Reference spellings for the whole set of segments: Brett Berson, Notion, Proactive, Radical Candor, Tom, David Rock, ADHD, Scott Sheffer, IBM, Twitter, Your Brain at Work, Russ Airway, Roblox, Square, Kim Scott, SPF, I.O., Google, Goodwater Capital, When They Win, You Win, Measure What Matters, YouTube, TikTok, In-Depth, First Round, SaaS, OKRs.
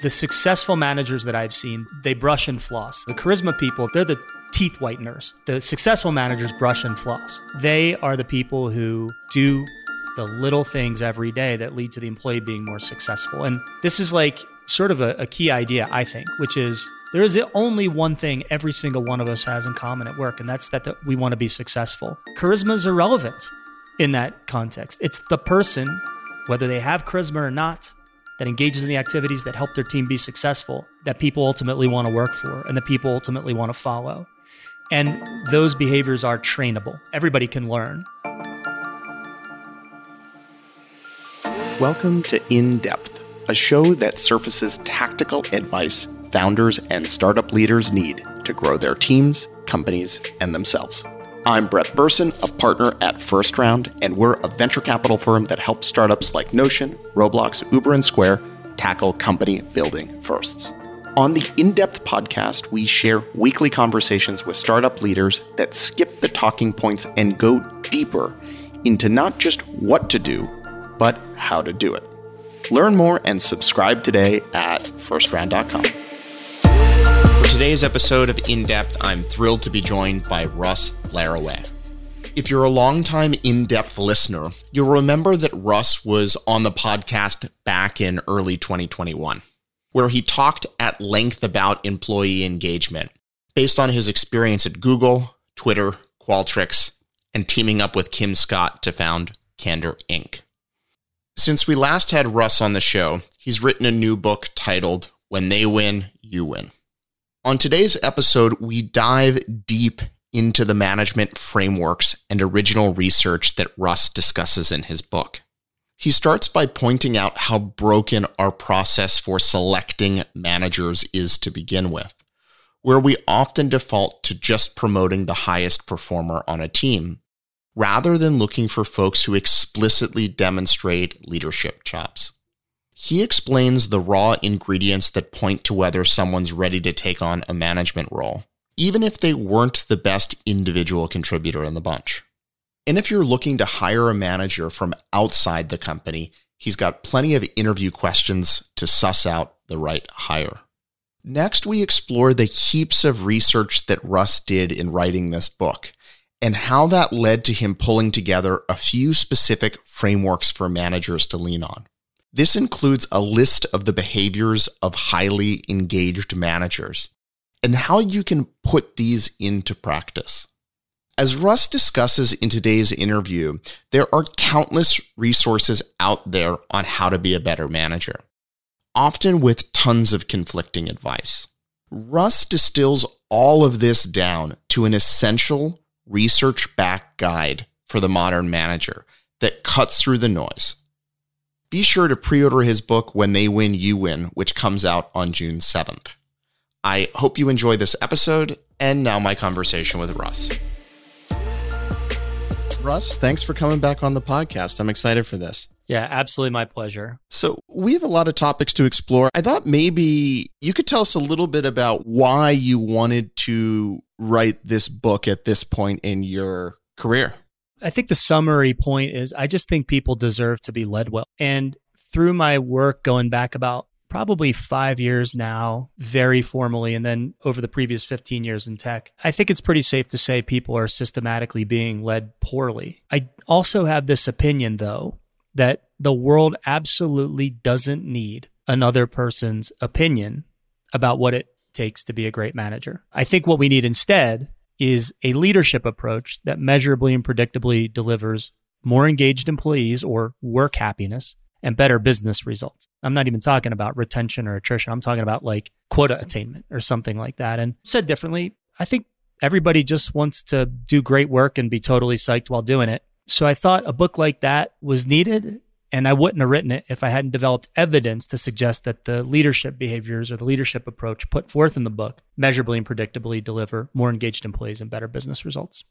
The successful managers that I've seen, they brush and floss. The charisma people, they're the teeth whiteners. The successful managers brush and floss. They are the people who do the little things every day that lead to the employee being more successful. And this is like sort of a key idea, I think, which is there is only one thing every single one of us has in common at work, and that's that we want to be successful. Charisma is irrelevant in that context. It's the person, whether they have charisma or not, that engages in the activities that help their team be successful, that people ultimately want to work for, and that people ultimately want to follow. And those behaviors are trainable. Everybody can learn. Welcome to In-Depth, a show that surfaces tactical advice founders and startup leaders need to grow their teams, companies, and themselves. I'm Brett Berson, a partner at First Round, and we're a venture capital firm that helps startups like Notion, Roblox, Uber, and Square tackle company building firsts. On the In-Depth podcast, we share weekly conversations with startup leaders that skip the talking points and go deeper into not just what to do, but how to do it. Learn more and subscribe today at firstround.com. For today's episode of In-Depth, I'm thrilled to be joined by Russ Airway. If you're a longtime In-Depth listener, you'll remember that Russ was on the podcast back in early 2021, where he talked at length about employee engagement based on his experience at Google, Twitter, Qualtrics, and teaming up with Kim Scott to found Candor Inc. Since we last had Russ on the show, he's written a new book titled When They Win, You Win. On today's episode, we dive deep into the management frameworks and original research that Russ discusses in his book. He starts by pointing out how broken our process for selecting managers is to begin with, where we often default to just promoting the highest performer on a team, rather than looking for folks who explicitly demonstrate leadership chops. He explains the raw ingredients that point to whether someone's ready to take on a management role, even if they weren't the best individual contributor in the bunch. And if you're looking to hire a manager from outside the company, he's got plenty of interview questions to suss out the right hire. Next, we explore the heaps of research that Russ did in writing this book, and how that led to him pulling together a few specific frameworks for managers to lean on. This includes a list of the behaviors of highly engaged managers and how you can put these into practice. As Russ discusses in today's interview, there are countless resources out there on how to be a better manager, often with tons of conflicting advice. Russ distills all of this down to an essential research-backed guide for the modern manager that cuts through the noise. Be sure to pre-order his book, When They Win, You Win, which comes out on June 7th. I hope you enjoy this episode, and now my conversation with Russ. Russ, thanks for coming back on the podcast. I'm excited for this. Yeah, absolutely. My pleasure. So we have a lot of topics to explore. I thought maybe you could tell us a little bit about why you wanted to write this book at this point in your career. I think the summary point is I just think people deserve to be led well. And through my work going back about probably 5 years now, very formally, and then over the previous 15 years in tech, I think it's pretty safe to say people are systematically being led poorly. I also have this opinion, though, that the world absolutely doesn't need another person's opinion about what it takes to be a great manager. I think what we need instead is a leadership approach that measurably and predictably delivers more engaged employees or work happiness and better business results. I'm not even talking about retention or attrition. I'm talking about like quota attainment or something like that. And said differently, I think everybody just wants to do great work and be totally psyched while doing it. So I thought a book like that was needed, and I wouldn't have written it if I hadn't developed evidence to suggest that the leadership behaviors or the leadership approach put forth in the book measurably and predictably deliver more engaged employees and better business results.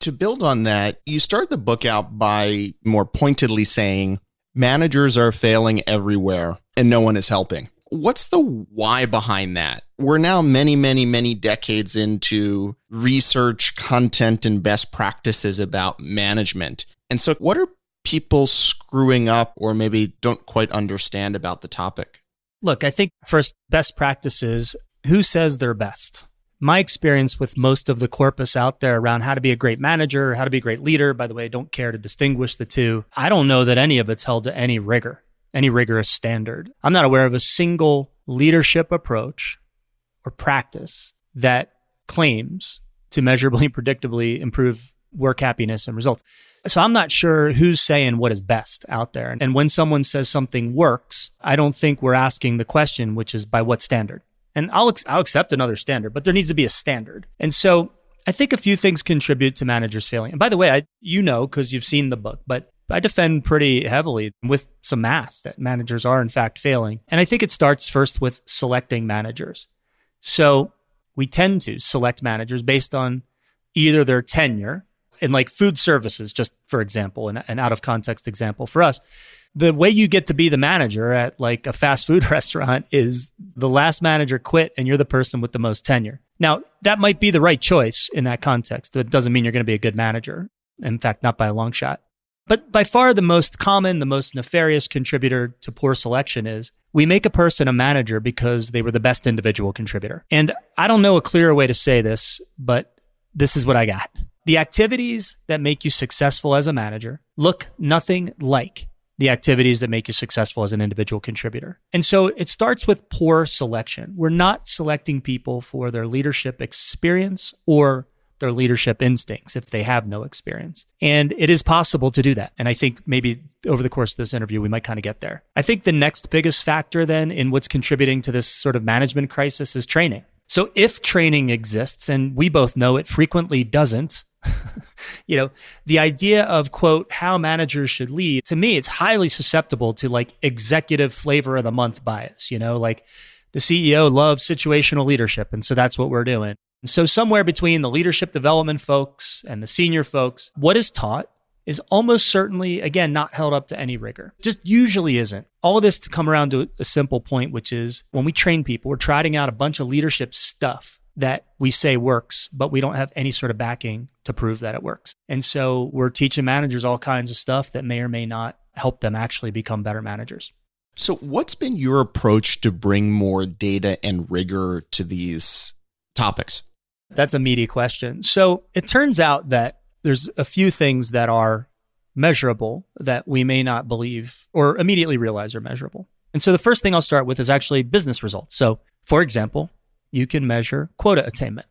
To build on that, you start the book out by more pointedly saying, managers are failing everywhere and no one is helping. What's the why behind that? We're now many, many, many decades into research, content, and best practices about management. And so what are people screwing up or maybe don't quite understand about the topic? Look, I think first, best practices, who says they're best? My experience with most of the corpus out there around how to be a great manager, or how to be a great leader, by the way, I don't care to distinguish the two. I don't know that any of it's held to any rigor, any rigorous standard. I'm not aware of a single leadership approach or practice that claims to measurably and predictably improve work happiness and results. So I'm not sure who's saying what is best out there. And when someone says something works, I don't think we're asking the question, which is by what standard? And I'll accept another standard, but there needs to be a standard. And so I think a few things contribute to managers failing. And by the way, because you've seen the book, but I defend pretty heavily with some math that managers are in fact failing. And I think it starts first with selecting managers. So we tend to select managers based on either their tenure, and like food services, just for example, an out of context example for us, the way you get to be the manager at like a fast food restaurant is the last manager quit and you're the person with the most tenure. Now, that might be the right choice in that context. It doesn't mean you're going to be a good manager. In fact, not by a long shot. But by far the most common, the most nefarious contributor to poor selection is we make a person a manager because they were the best individual contributor. And I don't know a clearer way to say this, but this is what I got. The activities that make you successful as a manager look nothing like the activities that make you successful as an individual contributor. And so it starts with poor selection. We're not selecting people for their leadership experience or their leadership instincts if they have no experience. And it is possible to do that. And I think maybe over the course of this interview, we might kind of get there. I think the next biggest factor then in what's contributing to this sort of management crisis is training. So if training exists, and we both know it frequently doesn't, the idea of, quote, how managers should lead, to me, it's highly susceptible to like executive flavor of the month bias, like the CEO loves situational leadership. And so that's what we're doing. And so somewhere between the leadership development folks and the senior folks, what is taught is almost certainly, again, not held up to any rigor. Just usually isn't. All of this to come around to a simple point, which is when we train people, we're trotting out a bunch of leadership stuff that we say works, but we don't have any sort of backing to prove that it works. And so we're teaching managers all kinds of stuff that may or may not help them actually become better managers. So what's been your approach to bring more data and rigor to these topics? That's a meaty question. So it turns out that there's a few things that are measurable that we may not believe or immediately realize are measurable. And so the first thing I'll start with is actually business results. So for example, you can measure quota attainment.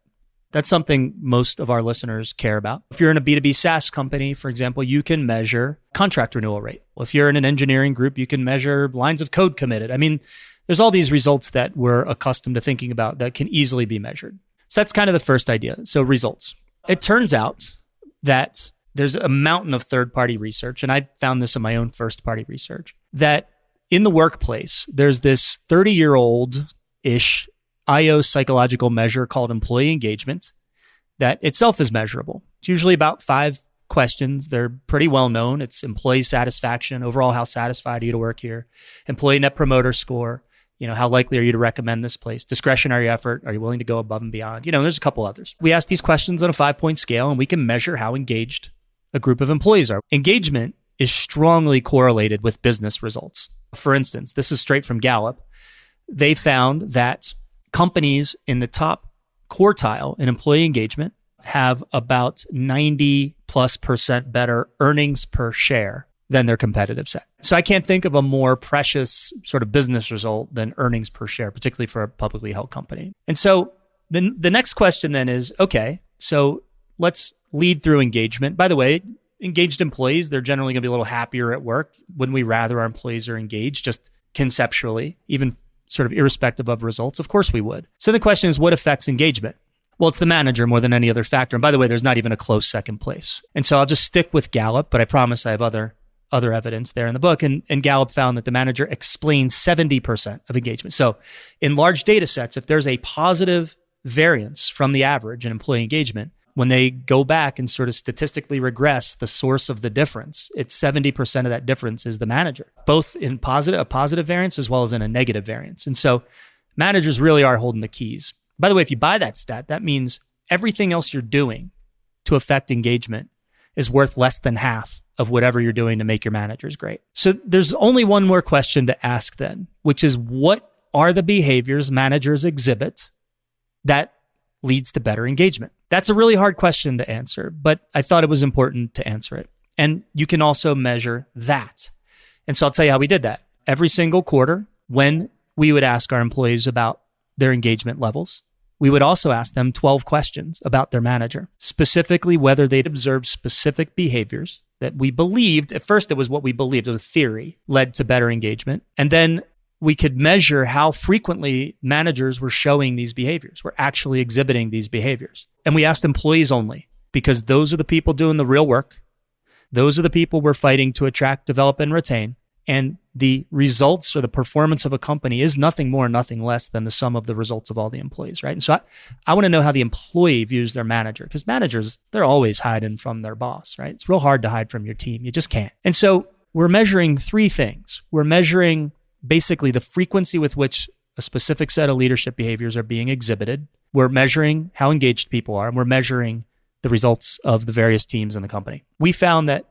That's something most of our listeners care about. If you're in a B2B SaaS company, for example, you can measure contract renewal rate. Well, if you're in an engineering group, you can measure lines of code committed. I mean, there's all these results that we're accustomed to thinking about that can easily be measured. So that's kind of the first idea. So results. It turns out that there's a mountain of third-party research, and I found this in my own first-party research, that in the workplace, there's this 30-year-old-ish I.O. psychological measure called employee engagement that itself is measurable. It's usually about 5 questions. They're pretty well known. It's employee satisfaction, overall, how satisfied are you to work here? Employee net promoter score, how likely are you to recommend this place? Discretionary effort, are you willing to go above and beyond? There's a couple others. We ask these questions on a 5-point scale and we can measure how engaged a group of employees are. Engagement is strongly correlated with business results. For instance, this is straight from Gallup. They found that companies in the top quartile in employee engagement have about 90+% better earnings per share than their competitive set. So I can't think of a more precious sort of business result than earnings per share, particularly for a publicly held company. And so then the next question then is, okay, so let's lead through engagement. By the way, engaged employees, they're generally going to be a little happier at work. Wouldn't we rather our employees are engaged just conceptually, even sort of irrespective of results? Of course we would. So the question is, what affects engagement? Well, it's the manager more than any other factor. And by the way, there's not even a close second place. And so I'll just stick with Gallup, but I promise I have other evidence there in the book. And Gallup found that the manager explains 70% of engagement. So in large data sets, if there's a positive variance from the average in employee engagement, when they go back and sort of statistically regress the source of the difference, it's 70% of that difference is the manager, both in a positive variance as well as in a negative variance. And so managers really are holding the keys. By the way, if you buy that stat, that means everything else you're doing to affect engagement is worth less than half of whatever you're doing to make your managers great. So there's only one more question to ask then, which is what are the behaviors managers exhibit that leads to better engagement? That's a really hard question to answer, but I thought it was important to answer it. And you can also measure that. And so I'll tell you how we did that. Every single quarter, when we would ask our employees about their engagement levels, we would also ask them 12 questions about their manager, specifically whether they'd observed specific behaviors that we believed, at first it was what we believed, it was theory, led to better engagement. And then we could measure how frequently managers were showing these behaviors, were actually exhibiting these behaviors. And we asked employees only, because those are the people doing the real work. Those are the people we're fighting to attract, develop, and retain. And the results or the performance of a company is nothing more, nothing less than the sum of the results of all the employees, right? And so I want to know how the employee views their manager, because managers, they're always hiding from their boss, right? It's real hard to hide from your team. You just can't. And so we're measuring three things. We're measuring basically the frequency with which a specific set of leadership behaviors are being exhibited. We're measuring how engaged people are, and we're measuring the results of the various teams in the company. We found that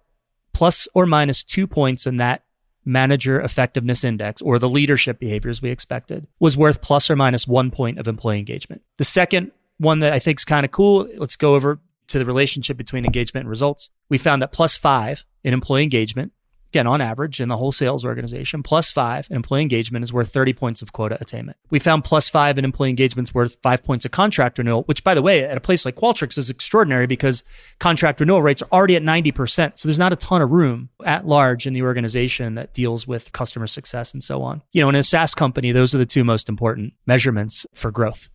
plus or minus 2 points in that manager effectiveness index, or the leadership behaviors we expected, was worth plus or minus 1 point of employee engagement. The second one that I think is kind of cool, let's go over to the relationship between engagement and results. We found that plus 5 in employee engagement, again, on average in the whole sales organization, plus 5 in employee engagement is worth 30 points of quota attainment. We found plus 5 in employee engagement is worth 5 points of contract renewal, which, by the way, at a place like Qualtrics is extraordinary because contract renewal rates are already at 90%. So there's not a ton of room at large in the organization that deals with customer success and so on. You know, in a SaaS company, those are the two most important measurements for growth.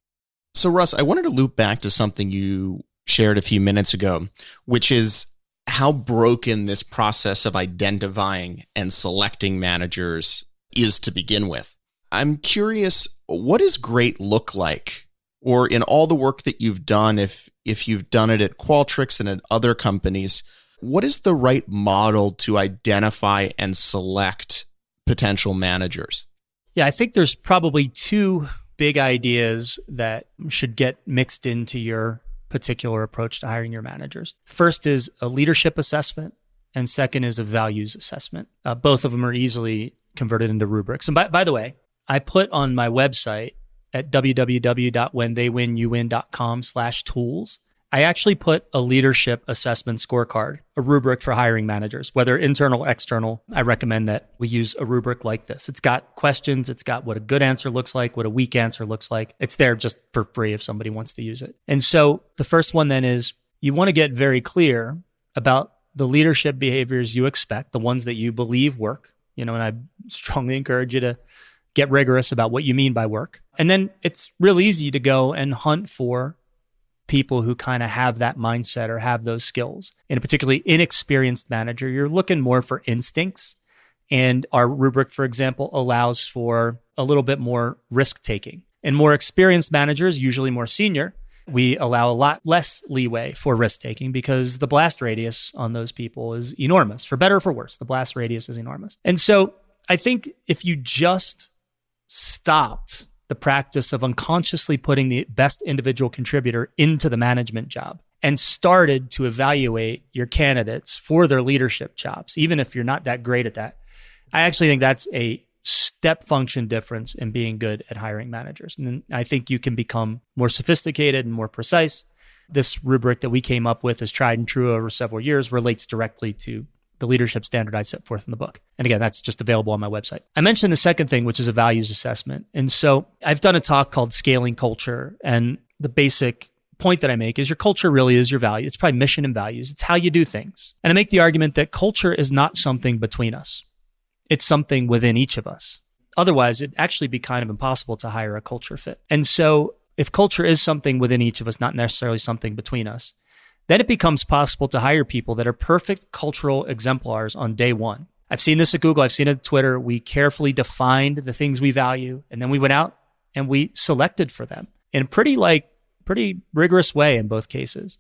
So Russ, I wanted to loop back to something you shared a few minutes ago, which is how broken this process of identifying and selecting managers is to begin with. I'm curious, what does great look like? Or in all the work that you've done, if you've done it at Qualtrics and at other companies, what is the right model to identify and select potential managers? Yeah, I think there's probably two big ideas that should get mixed into your particular approach to hiring your managers. First is a leadership assessment, and second is a values assessment. Both of them are easily converted into rubrics. And by the way, I put on my website at www.whentheywinyoowin.com/tools, I actually put a leadership assessment scorecard, a rubric for hiring managers, whether internal or external. I recommend that we use a rubric like this. It's got questions. It's got what a good answer looks like, what a weak answer looks like. It's there just for free if somebody wants to use it. And so the first one then is you want to get very clear about the leadership behaviors you expect, the ones that you believe work, you know, and I strongly encourage you to get rigorous about what you mean by work. And then it's real easy to go and hunt for people who kind of have that mindset or have those skills. In a particularly inexperienced manager, you're looking more for instincts. And our rubric, for example, allows for a little bit more risk-taking. And more experienced managers, usually more senior, we allow a lot less leeway for risk-taking because the blast radius on those people is enormous. For better or for worse, the blast radius is enormous. And so I think if you just stopped the practice of unconsciously putting the best individual contributor into the management job and started to evaluate your candidates for their leadership chops, even if you're not that great at that, I actually think that's a step function difference in being good at hiring managers. And I think you can become more sophisticated and more precise. This rubric that we came up with is tried and true over several years, relates directly to the leadership standard I set forth in the book. And again, that's just available on my website. I mentioned the second thing, which is a values assessment. And so I've done a talk called Scaling Culture. And the basic point that I make is your culture really is your value. It's probably mission and values. It's how you do things. And I make the argument that culture is not something between us. It's something within each of us. Otherwise, it'd actually be kind of impossible to hire a culture fit. And so if culture is something within each of us, not necessarily something between us, then it becomes possible to hire people that are perfect cultural exemplars on day one. I've seen this at Google. I've seen it at Twitter. We carefully defined the things we value, and then we went out and we selected for them in a pretty rigorous way in both cases.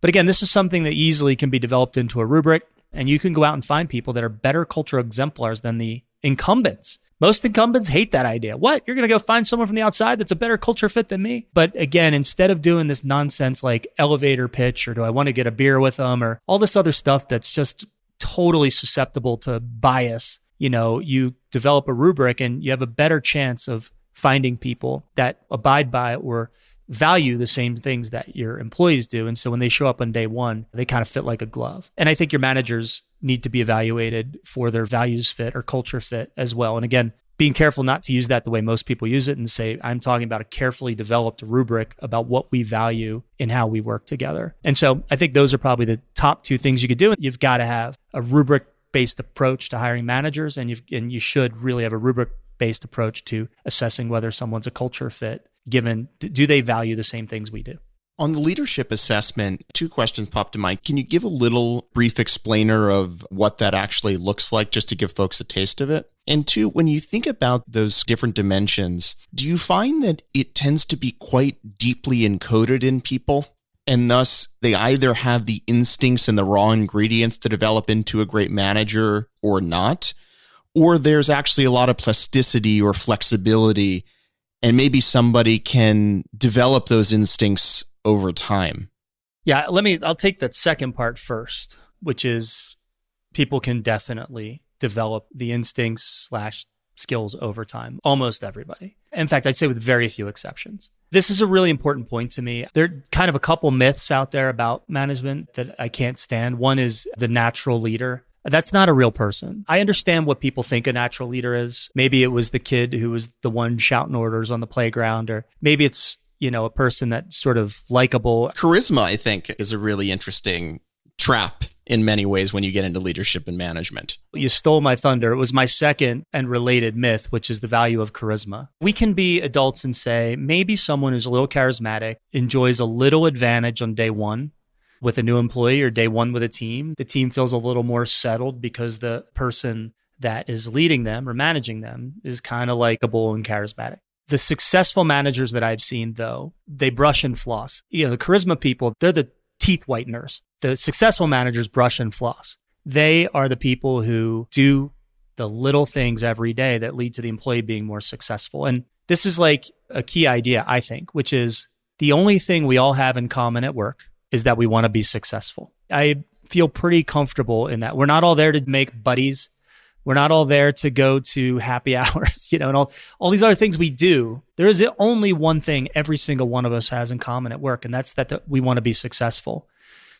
But again, this is something that easily can be developed into a rubric, and you can go out and find people that are better cultural exemplars than the incumbents. Most incumbents hate that idea. What? You're going to go find someone from the outside that's a better culture fit than me? But again, instead of doing this nonsense like elevator pitch, or do I want to get a beer with them, or all this other stuff that's just totally susceptible to bias, you know, you develop a rubric and you have a better chance of finding people that abide by or value the same things that your employees do. And so when they show up on day one, they kind of fit like a glove. And I think your managers need to be evaluated for their values fit or culture fit as well. And again, being careful not to use that the way most people use it and say, I'm talking about a carefully developed rubric about what we value and how we work together. And so I think those are probably the top two things you could do. You've got to have a rubric-based approach to hiring managers, and you should really have a rubric-based approach to assessing whether someone's a culture fit, given do they value the same things we do. On the leadership assessment, two questions popped to mind. Can you give a little brief explainer of what that actually looks like just to give folks a taste of it? And two, when you think about those different dimensions, do you find that it tends to be quite deeply encoded in people? And thus, they either have the instincts and the raw ingredients to develop into a great manager or not, or there's actually a lot of plasticity or flexibility, and maybe somebody can develop those instincts over time. Yeah, I'll take that second part first, which is people can definitely develop the instincts/skills over time, almost everybody. In fact, I'd say with very few exceptions. This is a really important point to me. There are kind of a couple myths out there about management that I can't stand. One is the natural leader. That's not a real person. I understand what people think a natural leader is. Maybe it was the kid who was the one shouting orders on the playground, or maybe it's, a person that's sort of likable. Charisma, I think, is a really interesting trap in many ways when you get into leadership and management. You stole my thunder. It was my second and related myth, which is the value of charisma. We can be adults and say, maybe someone who's a little charismatic enjoys a little advantage on day one with a new employee or day one with a team. The team feels a little more settled because the person that is leading them or managing them is kind of likable and charismatic. The successful managers that I've seen, though, they brush and floss. The charisma people, they're the teeth whiteners. The successful managers brush and floss. They are the people who do the little things every day that lead to the employee being more successful. And this is like a key idea, I think, which is the only thing we all have in common at work is that we want to be successful. I feel pretty comfortable in that. We're not all there to make buddies. We're not all there to go to happy hours, and all these other things we do. There is only one thing every single one of us has in common at work, and that's that we want to be successful.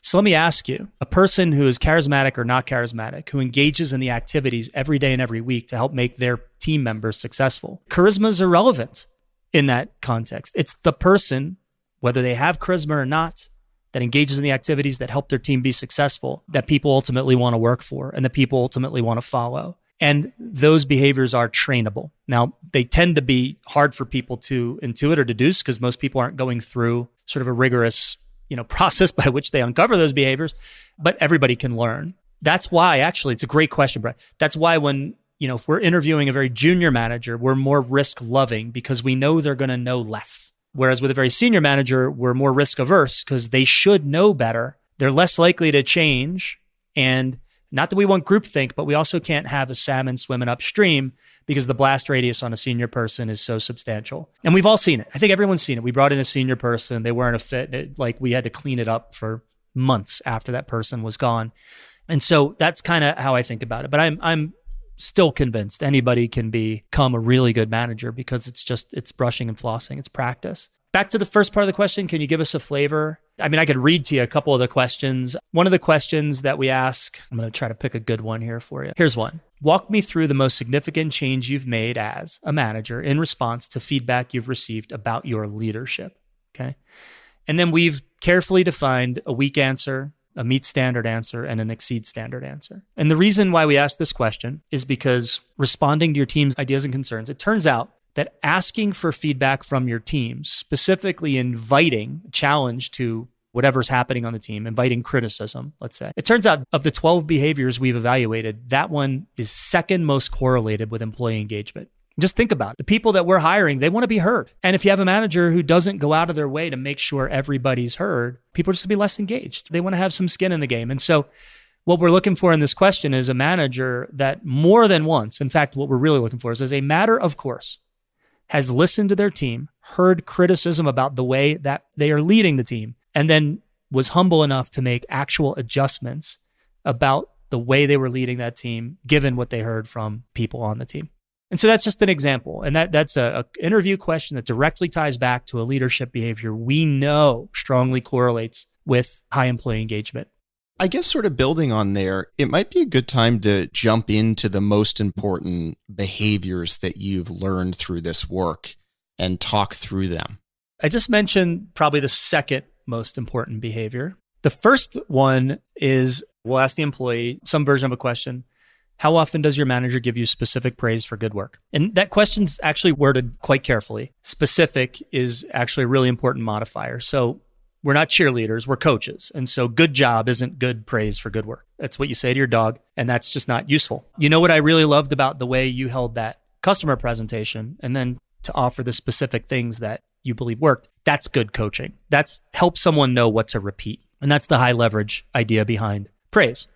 So let me ask you, a person who is charismatic or not charismatic, who engages in the activities every day and every week to help make their team members successful, charisma is irrelevant in that context. It's the person, whether they have charisma or not, that engages in the activities that help their team be successful, that people ultimately want to work for and that people ultimately want to follow. And those behaviors are trainable. Now, they tend to be hard for people to intuit or deduce because most people aren't going through sort of a rigorous, process by which they uncover those behaviors, but everybody can learn. That's why, actually, it's a great question, Brett. That's why when, if we're interviewing a very junior manager, we're more risk-loving because we know they're going to know less. Whereas with a very senior manager, we're more risk averse because they should know better. They're less likely to change. And not that we want groupthink, but we also can't have a salmon swimming upstream because the blast radius on a senior person is so substantial. And we've all seen it. I think everyone's seen it. We brought in a senior person. They weren't a fit. We had to clean it up for months after that person was gone. And so that's kind of how I think about it. But I'm still convinced anybody can become a really good manager because it's brushing and flossing. It's practice. Back to the first part of the question, can you give us a flavor? I could read to you a couple of the questions. One of the questions that we ask, I'm going to try to pick a good one here for you. Here's one. Walk me through the most significant change you've made as a manager in response to feedback you've received about your leadership. Okay. And then we've carefully defined a weak answer, a meet standard answer, and an exceed standard answer. And the reason why we ask this question is because responding to your team's ideas and concerns, it turns out that asking for feedback from your team, specifically inviting challenge to whatever's happening on the team, inviting criticism, let's say, it turns out of the 12 behaviors we've evaluated, that one is second most correlated with employee engagement. Just think about it. The people that we're hiring, they want to be heard. And if you have a manager who doesn't go out of their way to make sure everybody's heard, people are just going to be less engaged. They want to have some skin in the game. And so what we're looking for in this question is a manager that more than once, in fact, what we're really looking for is as a matter of course, has listened to their team, heard criticism about the way that they are leading the team, and then was humble enough to make actual adjustments about the way they were leading that team, given what they heard from people on the team. And so that's just an example. And that's a interview question that directly ties back to a leadership behavior we know strongly correlates with high employee engagement. I guess sort of building on there, it might be a good time to jump into the most important behaviors that you've learned through this work and talk through them. I just mentioned probably the second most important behavior. The first one is we'll ask the employee some version of a question. How often does your manager give you specific praise for good work? And that question's actually worded quite carefully. Specific is actually a really important modifier. So we're not cheerleaders, we're coaches. And so good job isn't good praise for good work. That's what you say to your dog, and that's just not useful. You know what I really loved about the way you held that customer presentation and then to offer the specific things that you believe worked, that's good coaching. That's help someone know what to repeat. And that's the high leverage idea behind praise.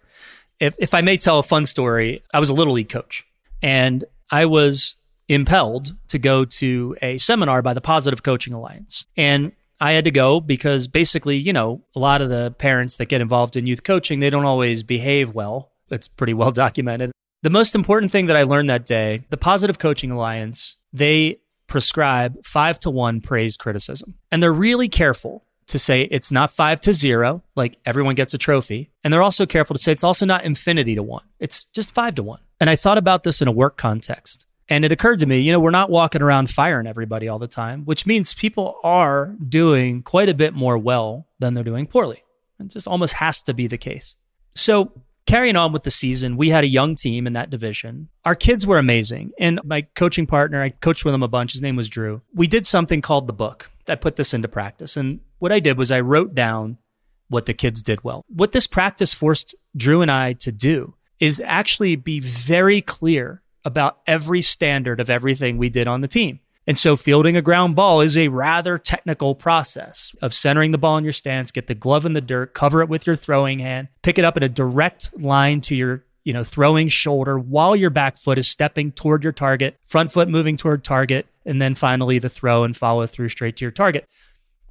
If I may tell a fun story, I was a Little League coach and I was impelled to go to a seminar by the Positive Coaching Alliance. And I had to go because basically, you know, a lot of the parents that get involved in youth coaching, they don't always behave well. It's pretty well documented. The most important thing that I learned that day, the Positive Coaching Alliance, they prescribe 5-to-1 praise criticism. And they're really careful to say it's not 5-0, like everyone gets a trophy. And they're also careful to say it's also not infinity to one. It's just 5-to-1. And I thought about this in a work context. And it occurred to me, you know, we're not walking around firing everybody all the time, which means people are doing quite a bit more well than they're doing poorly. It just almost has to be the case. So carrying on with the season, we had a young team in that division. Our kids were amazing. And my coaching partner, I coached with him a bunch. His name was Drew. We did something called the book. I put this into practice. And what I did was I wrote down what the kids did well. What this practice forced Drew and I to do is actually be very clear about every standard of everything we did on the team. And so fielding a ground ball is a rather technical process of centering the ball in your stance, get the glove in the dirt, cover it with your throwing hand, pick it up in a direct line to your, you know, throwing shoulder while your back foot is stepping toward your target, front foot moving toward target, and then finally the throw and follow through straight to your target.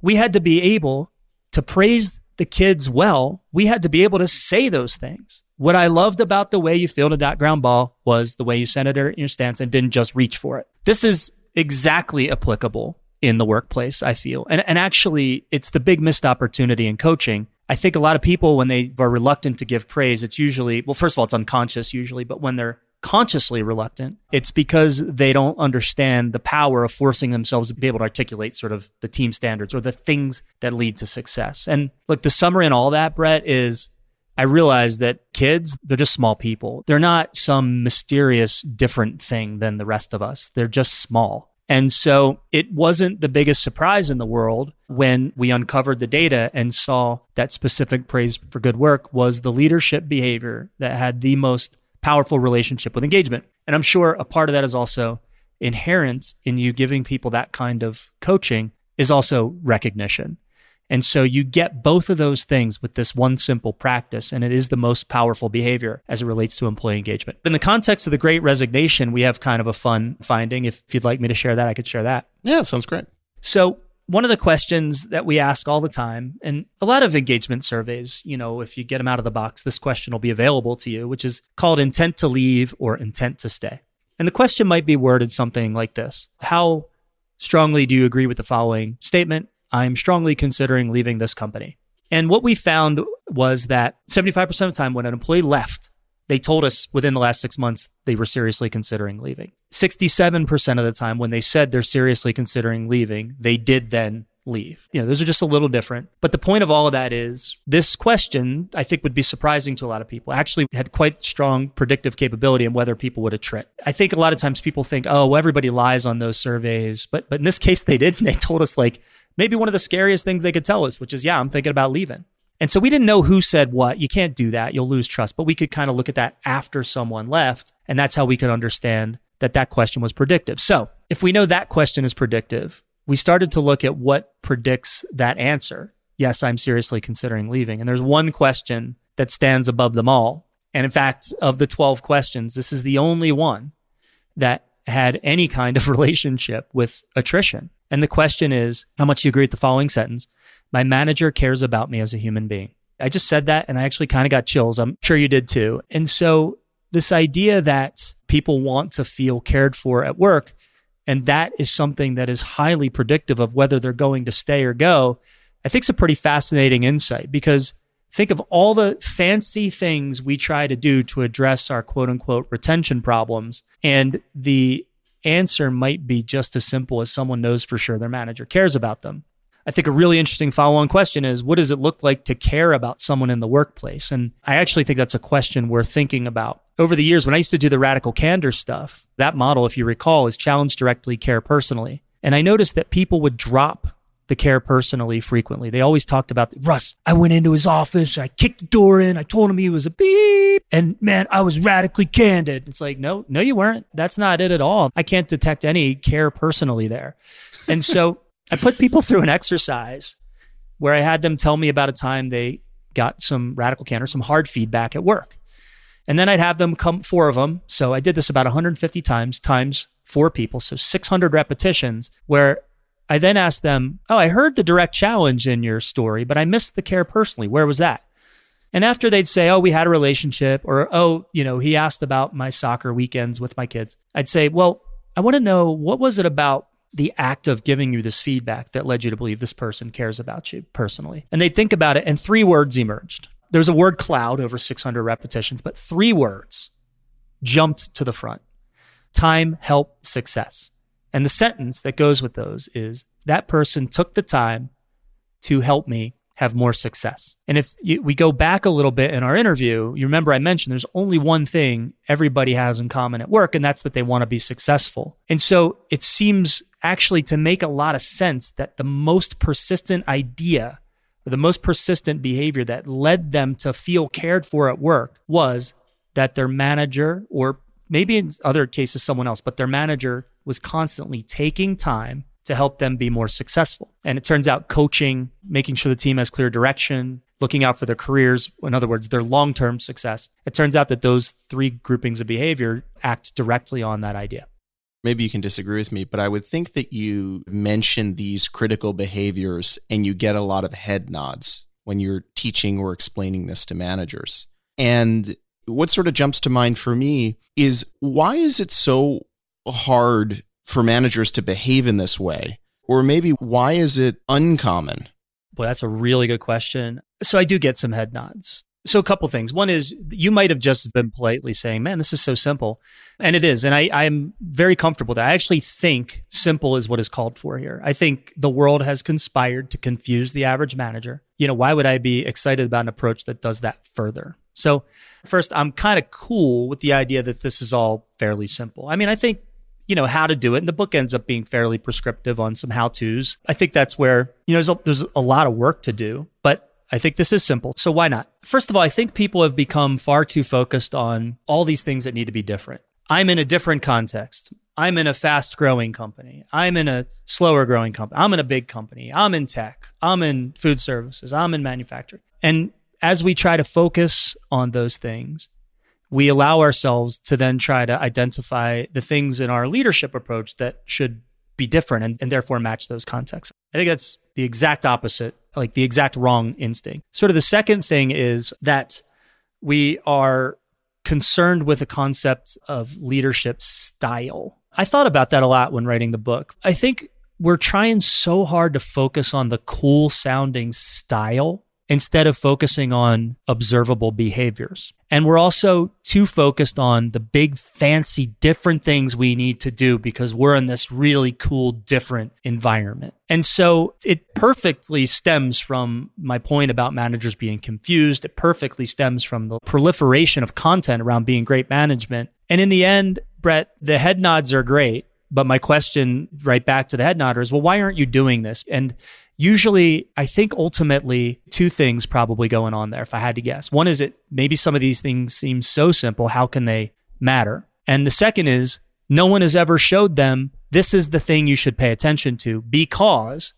We had to be able to praise the kids well. We had to be able to say those things. What I loved about the way you fielded that ground ball was the way you centered it in your stance and didn't just reach for it. This is exactly applicable in the workplace, I feel. And actually, it's the big missed opportunity in coaching. I think a lot of people, when they are reluctant to give praise, it's usually, well, first of all, it's unconscious usually, but when they're consciously reluctant, it's because they don't understand the power of forcing themselves to be able to articulate sort of the team standards or the things that lead to success. And look, the summary in all that, Brett, is I realized that kids, they're just small people. They're not some mysterious different thing than the rest of us. They're just small. And so it wasn't the biggest surprise in the world when we uncovered the data and saw that specific praise for good work was the leadership behavior that had the most powerful relationship with engagement. And I'm sure a part of that is also inherent in you giving people that kind of coaching is also recognition. And so you get both of those things with this one simple practice, and it is the most powerful behavior as it relates to employee engagement. In the context of the Great Resignation, we have kind of a fun finding. If you'd like me to share that, I could share that. Yeah, sounds great. So one of the questions that we ask all the time, and a lot of engagement surveys, you know, if you get them out of the box, this question will be available to you, which is called intent to leave or intent to stay. And the question might be worded something like this. How strongly do you agree with the following statement? I'm strongly considering leaving this company. And what we found was that 75% of the time when an employee left, they told us within the last 6 months, they were seriously considering leaving. 67% of the time when they said they're seriously considering leaving, they did then leave. You know, those are just a little different. But the point of all of that is this question, I think would be surprising to a lot of people, actually had quite strong predictive capability in whether people would attrit. I think a lot of times people think, oh, well, everybody lies on those surveys. But in this case, they didn't. They told us like, maybe one of the scariest things they could tell us, which is, yeah, I'm thinking about leaving. And so we didn't know who said what. You can't do that. You'll lose trust. But we could kind of look at that after someone left. And that's how we could understand that that question was predictive. So if we know that question is predictive, we started to look at what predicts that answer. Yes, I'm seriously considering leaving. And there's one question that stands above them all. And in fact, of the 12 questions, this is the only one that had any kind of relationship with attrition. And the question is, how much do you agree with the following sentence? My manager cares about me as a human being. I just said that and I actually kind of got chills. I'm sure you did too. And so this idea that people want to feel cared for at work, and that is something that is highly predictive of whether they're going to stay or go, I think is a pretty fascinating insight, because think of all the fancy things we try to do to address our quote unquote retention problems, and the answer might be just as simple as someone knows for sure their manager cares about them. I think a really interesting follow-on question is, what does it look like to care about someone in the workplace? And I actually think that's a question we're thinking about. Over the years, when I used to do the Radical Candor stuff, that model, if you recall, is challenge directly, care personally. And I noticed that people would drop the care personally frequently. They always talked about, Russ, I went into his office, I kicked the door in, I told him he was a beep, and man, I was radically candid. It's like, no, you weren't. That's not it at all. I can't detect any care personally there. And so I put people through an exercise where I had them tell me about a time they got some radical candor, some hard feedback at work. And then I'd have them come, four of them. So I did this about 150 times four people. So 600 repetitions, where I then asked them, oh, I heard the direct challenge in your story, but I missed the care personally. Where was that? And after they'd say, oh, we had a relationship, or, oh, he asked about my soccer weekends with my kids, I'd say, well, I want to know, what was it about the act of giving you this feedback that led you to believe this person cares about you personally? And they think about it, and three words emerged. There's a word cloud over 600 repetitions, but three words jumped to the front: time, help, success. And the sentence that goes with those is, that person took the time to help me have more success. And if we go back a little bit in our interview, you remember I mentioned there's only one thing everybody has in common at work, and that's that they want to be successful. And so it seems actually to make a lot of sense that the most persistent idea or the most persistent behavior that led them to feel cared for at work was that their manager, or maybe in other cases someone else, but their manager was constantly taking time to help them be more successful. And it turns out coaching, making sure the team has clear direction, looking out for their careers, in other words, their long-term success. It turns out that those three groupings of behavior act directly on that idea. Maybe you can disagree with me, but I would think that you mention these critical behaviors and you get a lot of head nods when you're teaching or explaining this to managers. And what sort of jumps to mind for me is, why is it so hard for managers to behave in this way? Or maybe why is it uncommon? Well, that's a really good question. So I do get some head nods. So a couple things. One is, you might have just been politely saying, man, this is so simple. And it is. And I'm very comfortable that I actually think simple is what is called for here. I think the world has conspired to confuse the average manager. Why would I be excited about an approach that does that further? So first, I'm kind of cool with the idea that this is all fairly simple. I mean, I think, how to do it, and the book ends up being fairly prescriptive on some how-tos. I think that's where, there's a lot of work to do, but I think this is simple. So why not? First of all, I think people have become far too focused on all these things that need to be different. I'm in a different context. I'm in a fast-growing company. I'm in a slower-growing company. I'm in a big company. I'm in tech. I'm in food services. I'm in manufacturing. And as we try to focus on those things, we allow ourselves to then try to identify the things in our leadership approach that should be different and therefore match those contexts. I think that's the exact opposite, like the exact wrong instinct. Sort of the second thing is that we are concerned with the concept of leadership style. I thought about that a lot when writing the book. I think we're trying so hard to focus on the cool sounding style instead of focusing on observable behaviors. And we're also too focused on the big, fancy, different things we need to do because we're in this really cool, different environment. And so it perfectly stems from my point about managers being confused. It perfectly stems from the proliferation of content around being great management. And in the end, Brett, the head nods are great. But my question right back to the head nodder is, well, why aren't you doing this? And usually, I think ultimately, two things probably going on there, if I had to guess. One is that maybe some of these things seem so simple, how can they matter? And the second is, no one has ever showed them, this is the thing you should pay attention to, because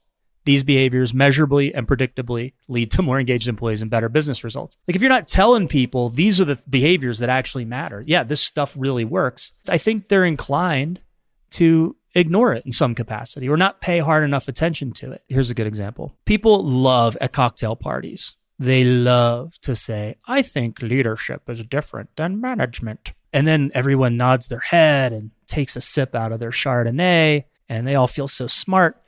these behaviors measurably and predictably lead to more engaged employees and better business results. Like, if you're not telling people, these are the behaviors that actually matter, yeah, this stuff really works, I think they're inclined to ignore it in some capacity or not pay hard enough attention to it. Here's a good example. People love at cocktail parties. They love to say, I think leadership is different than management. And then everyone nods their head and takes a sip out of their Chardonnay, and they all feel so smart.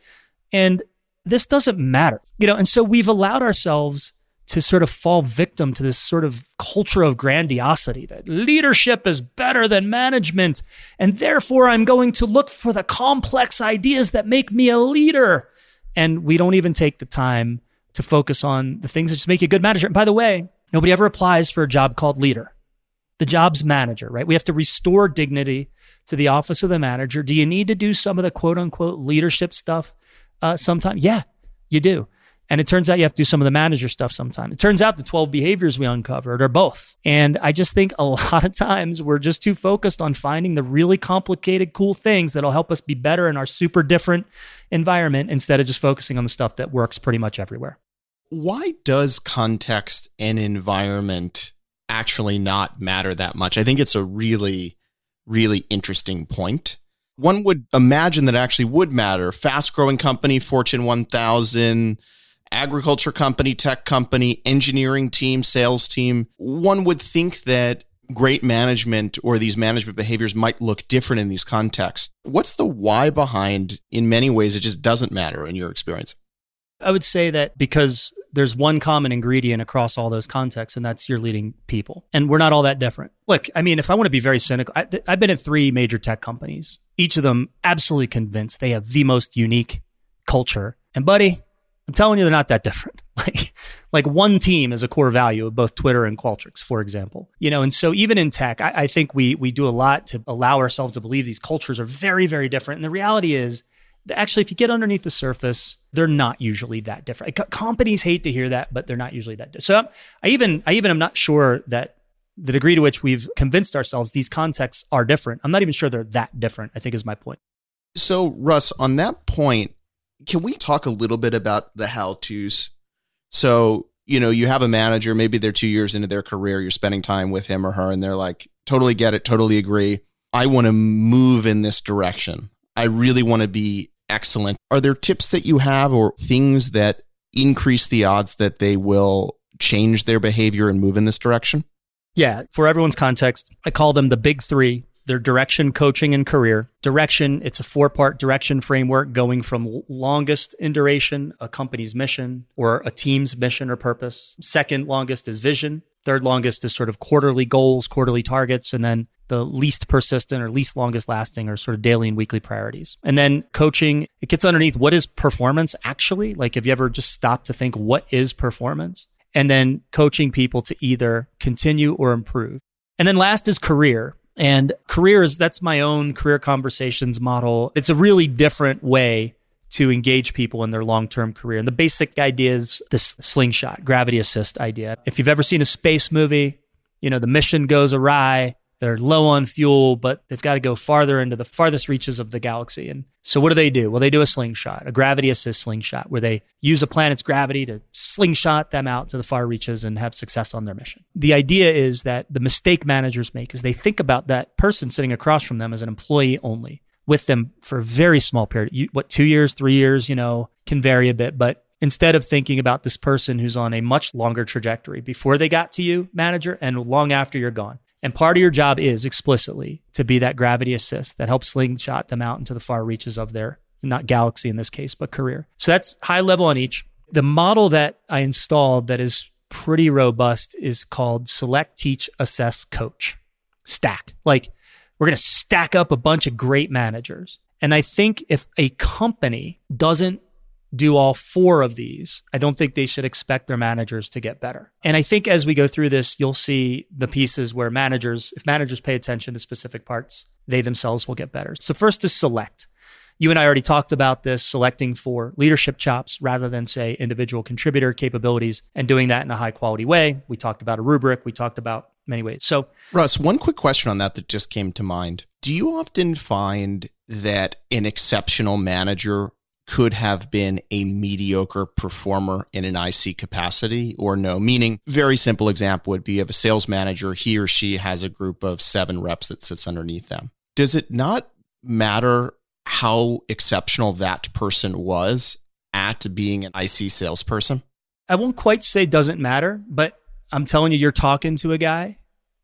And this doesn't matter, you know? And so we've allowed ourselves to sort of fall victim to this sort of culture of grandiosity that leadership is better than management. And therefore I'm going to look for the complex ideas that make me a leader. And we don't even take the time to focus on the things that just make you a good manager. And by the way, nobody ever applies for a job called leader. The job's manager, right? We have to restore dignity to the office of the manager. Do you need to do some of the quote unquote leadership stuff sometimes? Yeah, you do. And it turns out you have to do some of the manager stuff sometimes. It turns out the 12 behaviors we uncovered are both. And I just think a lot of times we're just too focused on finding the really complicated, cool things that'll help us be better in our super different environment instead of just focusing on the stuff that works pretty much everywhere. Why does context and environment actually not matter that much? I think it's a really, really interesting point. One would imagine that actually would matter. Fast-growing company, Fortune 1000, agriculture company, tech company, engineering team, sales team. One would think that great management or these management behaviors might look different in these contexts. What's the why behind, in many ways, it just doesn't matter in your experience? I would say that because there's one common ingredient across all those contexts, and that's you're leading people. And we're not all that different. Look, I mean, if I want to be very cynical, I've been at three major tech companies, each of them absolutely convinced they have the most unique culture. And buddy, I'm telling you, they're not that different. Like one team is a core value of both Twitter and Qualtrics, for example. You know, and so even in tech, I think we do a lot to allow ourselves to believe these cultures are very, very different. And the reality is, that actually, if you get underneath the surface, they're not usually that different. Companies hate to hear that, but they're not usually that different. So I even am not sure that the degree to which we've convinced ourselves these contexts are different. I'm not even sure they're that different, I think is my point. So Russ, on that point, can we talk a little bit about the how-tos? So, you know, you have a manager, maybe they're 2 years into their career, you're spending time with him or her, and they're like, totally get it, totally agree. I want to move in this direction. I really want to be excellent. Are there tips that you have or things that increase the odds that they will change their behavior and move in this direction? Yeah. For everyone's context, I call them the big three. They're direction, coaching, and career. Direction, it's a four-part direction framework going from longest in duration, a company's mission or a team's mission or purpose. Second longest is vision. Third longest is sort of quarterly goals, quarterly targets. And then the least persistent or least longest lasting are sort of daily and weekly priorities. And then coaching, it gets underneath what is performance actually? Like, have you ever just stopped to think what is performance? And then coaching people to either continue or improve. And then last is career. And career is, that's my own career conversations model. It's a really different way to engage people in their long-term career. And the basic idea is this slingshot, gravity assist idea. If you've ever seen a space movie, you know, the mission goes awry, they're low on fuel, but they've got to go farther into the farthest reaches of the galaxy. And so what do? Well, they do a slingshot, a gravity assist slingshot, where they use a planet's gravity to slingshot them out to the far reaches and have success on their mission. The idea is that the mistake managers make is they think about that person sitting across from them as an employee only, with them for a very small period. 2 years, 3 years, you know, can vary a bit. But instead of thinking about this person who's on a much longer trajectory before they got to you, manager, and long after you're gone. And part of your job is explicitly to be that gravity assist that helps slingshot them out into the far reaches of their, not galaxy in this case, but career. So that's high level on each. The model that I installed that is pretty robust is called select, teach, assess, coach. Stack. Like, we're going to stack up a bunch of great managers. And I think if a company doesn't do all four of these, I don't think they should expect their managers to get better. And I think as we go through this, you'll see the pieces where managers, if managers pay attention to specific parts, they themselves will get better. So first is select. You and I already talked about this, selecting for leadership chops rather than, say, individual contributor capabilities, and doing that in a high quality way. We talked about a rubric. We talked about many ways. So Russ, one quick question on that just came to mind. Do you often find that an exceptional manager could have been a mediocre performer in an IC capacity, or no? Meaning, very simple example would be of a sales manager, he or she has a group of 7 reps that sits underneath them. Does it not matter how exceptional that person was at being an IC salesperson? I won't quite say doesn't matter, but I'm telling you, you're talking to a guy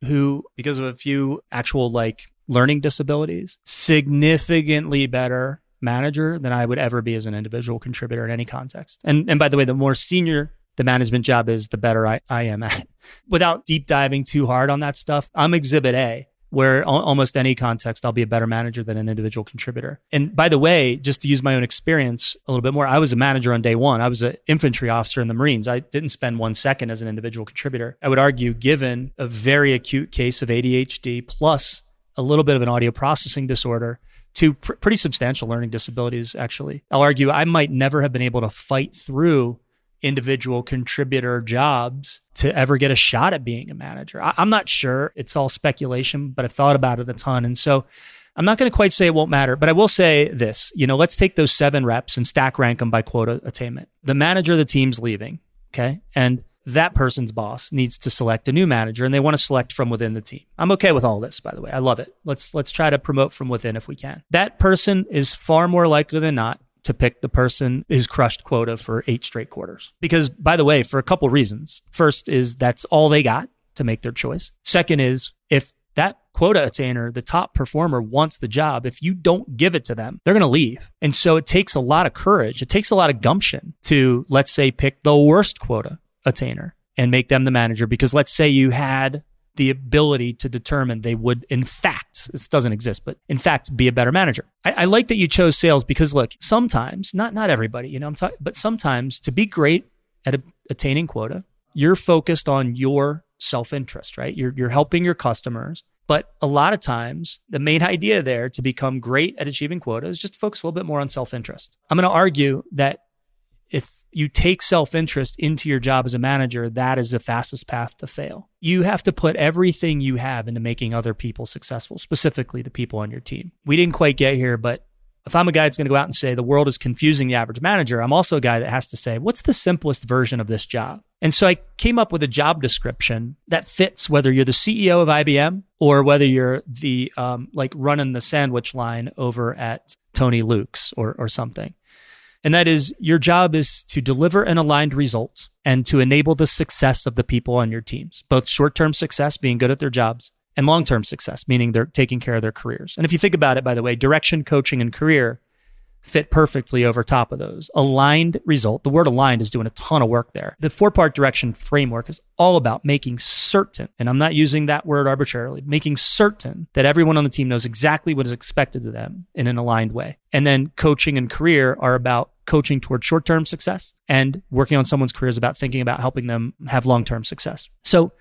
who, because of a few actual like learning disabilities, significantly better manager than I would ever be as an individual contributor in any context. And by the way, the more senior the management job is, the better I am at it. Without deep diving too hard on that stuff, I'm exhibit A, where almost any context, I'll be a better manager than an individual contributor. And by the way, just to use my own experience a little bit more, I was a manager on day one. I was an infantry officer in the Marines. I didn't spend 1 second as an individual contributor. I would argue, given a very acute case of ADHD plus a little bit of an audio processing disorder, two pretty substantial learning disabilities, actually, I'll argue I might never have been able to fight through individual contributor jobs to ever get a shot at being a manager. I'm not sure. It's all speculation, but I've thought about it a ton. And so I'm not going to quite say it won't matter, but I will say this, you know, let's take those 7 reps and stack rank them by quota attainment. The manager of the team's leaving, okay? And that person's boss needs to select a new manager, and they want to select from within the team. I'm okay with all this, by the way. I love it. Let's try to promote from within if we can. That person is far more likely than not to pick the person who's crushed quota for 8 straight quarters. Because, by the way, for a couple reasons. First is that's all they got to make their choice. Second is if that quota attainer, the top performer, wants the job, if you don't give it to them, they're going to leave. And so it takes a lot of courage. It takes a lot of gumption to, let's say, pick the worst quota attainer and make them the manager. Because let's say you had the ability to determine they would, in fact, this doesn't exist, but in fact, be a better manager. I like that you chose sales because look, sometimes, not everybody, you know, but sometimes to be great at attaining quota, you're focused on your self-interest, right? You're helping your customers. But a lot of times the main idea there to become great at achieving quota is just to focus a little bit more on self-interest. I'm going to argue that if you take self-interest into your job as a manager, that is the fastest path to fail. You have to put everything you have into making other people successful, specifically the people on your team. We didn't quite get here, but if I'm a guy that's going to go out and say the world is confusing the average manager, I'm also a guy that has to say, what's the simplest version of this job? And so I came up with a job description that fits whether you're the CEO of IBM or whether you're the like running the sandwich line over at Tony Luke's or something. And that is, your job is to deliver an aligned result and to enable the success of the people on your teams, both short-term success, being good at their jobs, and long-term success, meaning they're taking care of their careers. And if you think about it, by the way, direction, coaching, and career fit perfectly over top of those. Aligned result, the word aligned is doing a ton of work there. The 4-part direction framework is all about making certain, and I'm not using that word arbitrarily, making certain that everyone on the team knows exactly what is expected of them in an aligned way. And then coaching and career are about coaching towards short-term success, and working on someone's career is about thinking about helping them have long-term success. So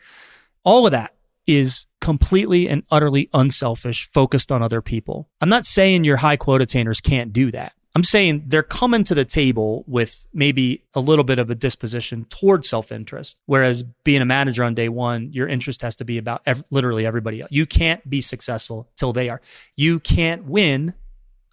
all of that is completely and utterly unselfish, focused on other people. I'm not saying your high quota attainers can't do that. I'm saying they're coming to the table with maybe a little bit of a disposition towards self-interest, whereas being a manager on day one, your interest has to be about literally everybody else. You can't be successful till they are. You can't win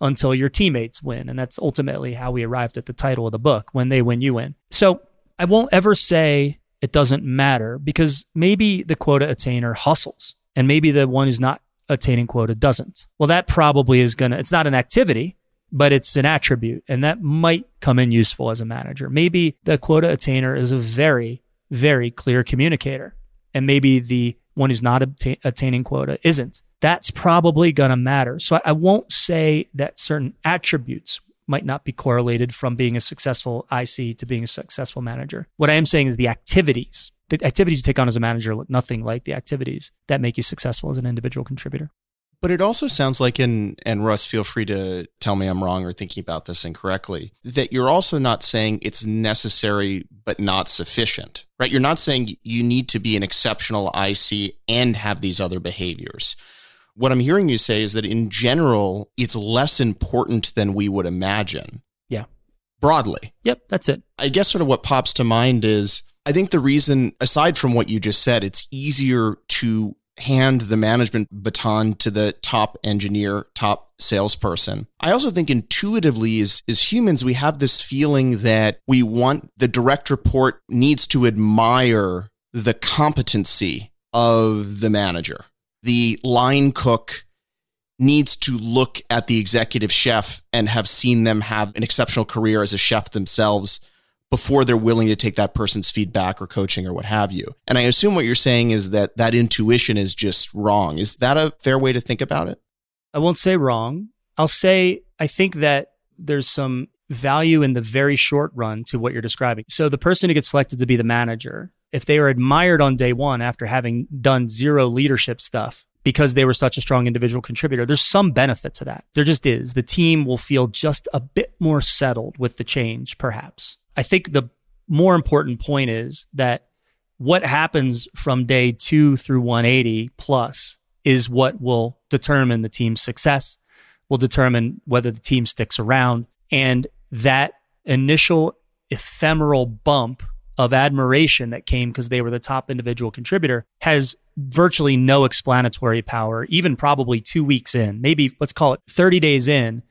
until your teammates win. And that's ultimately how we arrived at the title of the book, When They Win, You Win. So I won't ever say it doesn't matter, because maybe the quota attainer hustles and maybe the one who's not attaining quota doesn't. Well, that probably is it's not an activity, but it's an attribute, and that might come in useful as a manager. Maybe the quota attainer is a very, very clear communicator, and maybe the one who's not attaining quota isn't. That's probably going to matter. So I won't say that certain attributes might not be correlated from being a successful IC to being a successful manager. What I am saying is the activities you take on as a manager look nothing like the activities that make you successful as an individual contributor. But it also sounds like, and Russ, feel free to tell me I'm wrong or thinking about this incorrectly, that you're also not saying it's necessary but not sufficient, right? You're not saying you need to be an exceptional IC and have these other behaviors. What I'm hearing you say is that in general, it's less important than we would imagine. Yeah. Broadly. Yep, that's it. I guess sort of what pops to mind is, I think the reason, aside from what you just said, it's easier to hand the management baton to the top engineer, top salesperson. I also think intuitively as humans, we have this feeling that we want the direct report needs to admire the competency of the manager. The line cook needs to look at the executive chef and have seen them have an exceptional career as a chef themselves before they're willing to take that person's feedback or coaching or what have you. And I assume what you're saying is that that intuition is just wrong. Is that a fair way to think about it? I won't say wrong. I'll say I think that there's some value in the very short run to what you're describing. So the person who gets selected to be the manager, if they are admired on day one after having done zero leadership stuff because they were such a strong individual contributor, there's some benefit to that. There just is. The team will feel just a bit more settled with the change, perhaps. I think the more important point is that what happens from day 2 through 180 plus is what will determine the team's success, will determine whether the team sticks around. And that initial ephemeral bump of admiration that came because they were the top individual contributor has virtually no explanatory power, even probably 2 weeks in, maybe let's call it 30 days in,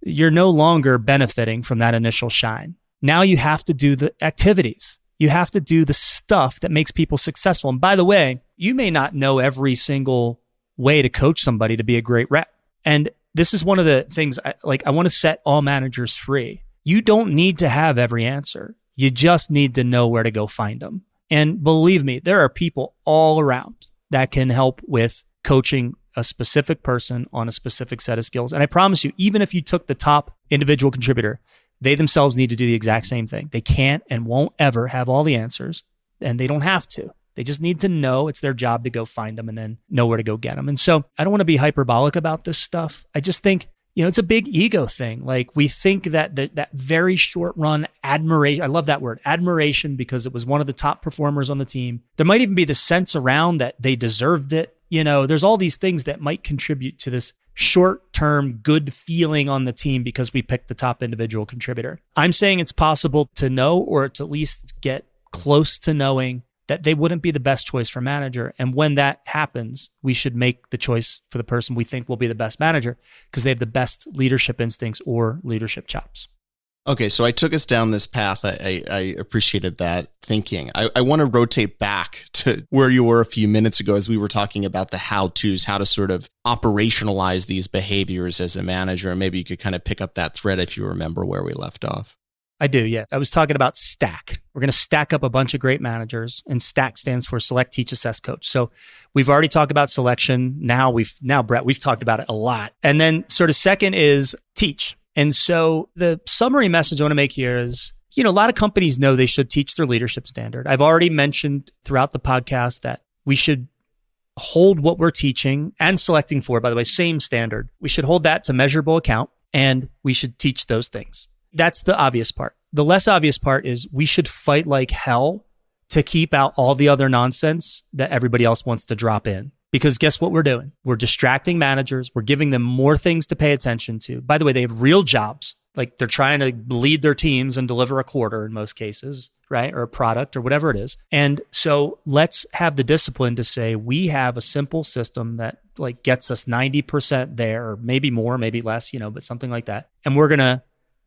you're no longer benefiting from that initial shine. Now you have to do the activities. You have to do the stuff that makes people successful. And by the way, you may not know every single way to coach somebody to be a great rep. And this is one of the things I want to set all managers free. You don't need to have every answer. You just need to know where to go find them. And believe me, there are people all around that can help with coaching a specific person on a specific set of skills. And I promise you, even if you took the top individual contributor, they themselves need to do the exact same thing. They can't and won't ever have all the answers, and they don't have to. They just need to know it's their job to go find them and then know where to go get them. And so I don't want to be hyperbolic about this stuff. I just think, it's a big ego thing. Like we think that that very short run admiration, I love that word, admiration, because it was one of the top performers on the team. There might even be the sense around that they deserved it. There's all these things that might contribute to this short-term good feeling on the team because we picked the top individual contributor. I'm saying it's possible to know, or to at least get close to knowing, that they wouldn't be the best choice for manager. And when that happens, we should make the choice for the person we think will be the best manager because they have the best leadership instincts or leadership chops. Okay, so I took us down this path. I appreciated that thinking. I want to rotate back to where you were a few minutes ago as we were talking about the how-tos, how to sort of operationalize these behaviors as a manager. And maybe you could kind of pick up that thread if you remember where we left off. I do, yeah. I was talking about stack. We're going to stack up a bunch of great managers, and stack stands for select, teach, assess, coach. So we've already talked about selection. Now, Brett, we've talked about it a lot. And then sort of second is teach. And so the summary message I want to make here is, a lot of companies know they should teach their leadership standard. I've already mentioned throughout the podcast that we should hold what we're teaching and selecting for, by the way, same standard. We should hold that to measurable account, and we should teach those things. That's the obvious part. The less obvious part is we should fight like hell to keep out all the other nonsense that everybody else wants to drop in. Because guess what we're doing? We're distracting managers. We're giving them more things to pay attention to. By the way, they have real jobs. Like they're trying to lead their teams and deliver a quarter in most cases, right? Or a product or whatever it is. And so let's have the discipline to say, we have a simple system that like gets us 90% there, or maybe more, maybe less, but something like that. And we're going to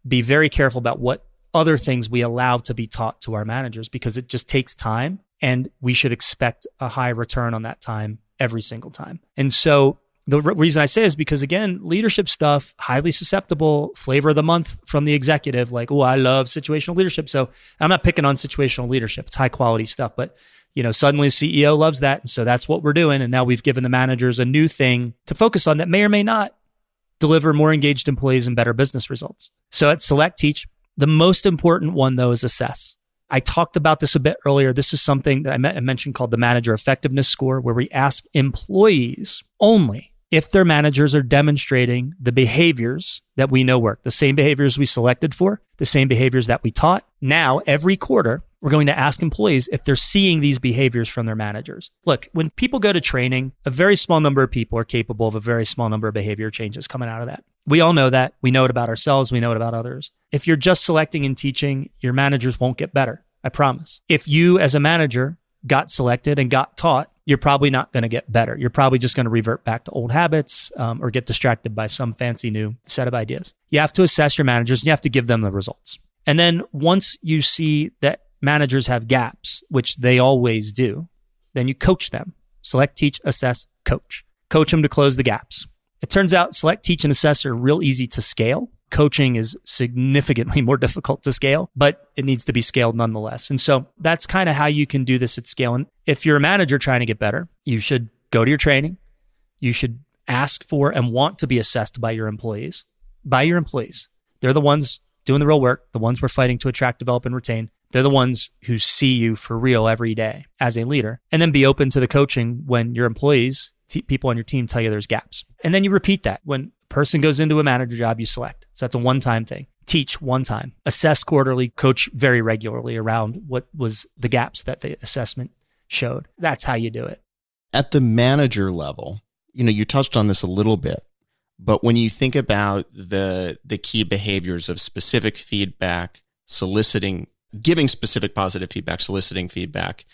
be very careful about what other things we allow to be taught to our managers, because it just takes time, and we should expect a high return on that time every single time. And so the reason I say is because, again, leadership stuff, highly susceptible, flavor of the month from the executive, like, oh, I love situational leadership. So I'm not picking on situational leadership. It's high quality stuff, but suddenly the CEO loves that. And so that's what we're doing. And now we've given the managers a new thing to focus on that may or may not deliver more engaged employees and better business results. So at select, teach. The most important one though is assess. I talked about this a bit earlier. This is something that I mentioned called the manager effectiveness score, where we ask employees only if their managers are demonstrating the behaviors that we know work, the same behaviors we selected for, the same behaviors that we taught. Now, every quarter, we're going to ask employees if they're seeing these behaviors from their managers. Look, when people go to training, a very small number of people are capable of a very small number of behavior changes coming out of that. We all know that. We know it about ourselves. We know it about others. If you're just selecting and teaching, your managers won't get better. I promise. If you as a manager got selected and got taught, you're probably not going to get better. You're probably just going to revert back to old habits or get distracted by some fancy new set of ideas. You have to assess your managers and you have to give them the results. And then once you see that managers have gaps, which they always do, then you coach them. Select, teach, assess, coach. Coach them to close the gaps. It turns out select, teach, and assess are real easy to scale. coaching is significantly more difficult to scale, but it needs to be scaled nonetheless. And so that's kind of how you can do this at scale. And if you're a manager trying to get better, you should go to your training. You should ask for and want to be assessed by your employees. They're the ones doing the real work, the ones we're fighting to attract, develop, and retain. They're the ones who see you for real every day as a leader. And then be open to the coaching when your employees, people on your team tell you there's gaps. And then you repeat that. When a person goes into a manager job, you select. So that's a one-time thing. Teach one time. Assess quarterly. Coach very regularly around what was the gaps that the assessment showed. That's how you do it. At the manager level, you know, you touched on this a little bit, but when you think about the key behaviors of specific feedback, soliciting, giving specific positive feedback, soliciting feedback,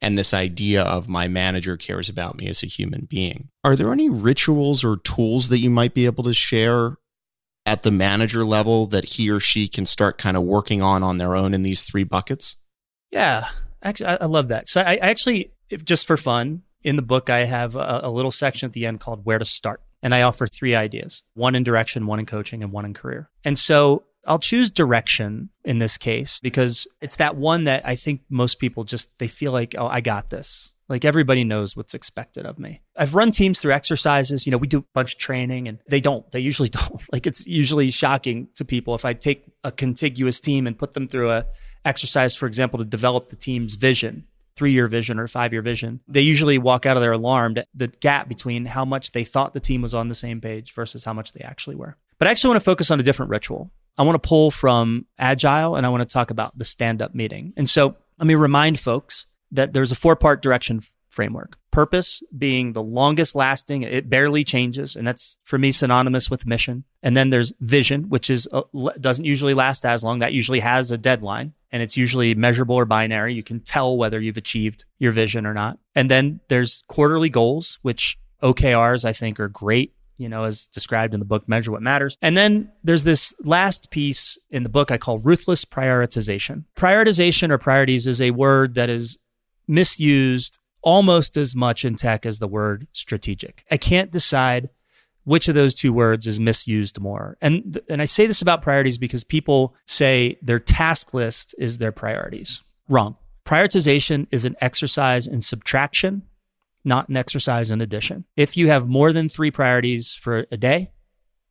and this idea of my manager cares about me as a human being, are there any rituals or tools that you might be able to share at the manager level that he or she can start kind of working on their own in these three buckets? Yeah, actually, I love that. So I actually, if just for fun, in the book, I have a little section at the end called Where to Start. And I offer three ideas, one in direction, one in coaching, and one in career. And so I'll choose direction in this case, because it's that one that I think most people just, they feel like, oh, I got this. Like everybody knows what's expected of me. I've run teams through exercises. You know, we do a bunch of training and they usually don't. Like it's usually shocking to people if I take a contiguous team and put them through a exercise, for example, to develop the team's vision. 3-year vision or 5-year vision, they usually walk out of there alarmed at the gap between how much they thought the team was on the same page versus how much they actually were. But I actually want to focus on a different ritual. I want to pull from Agile and I want to talk about the stand-up meeting. And so let me remind folks that there's a 4-part direction framework. Purpose being the longest lasting, it barely changes. And that's for me synonymous with mission. And then there's vision, which is doesn't usually last as long. That usually has a deadline. And it's usually measurable or binary. You can tell whether you've achieved your vision or not. And then there's quarterly goals, which OKRs, I think, are great, you know, as described in the book, Measure What Matters. And then there's this last piece in the book I call ruthless prioritization. Prioritization or priorities is a word that is misused almost as much in tech as the word strategic. I can't decide which of those two words is misused more. And I say this about priorities because people say their task list is their priorities. Wrong. Prioritization is an exercise in subtraction, not an exercise in addition. If you have more than 3 priorities for a day,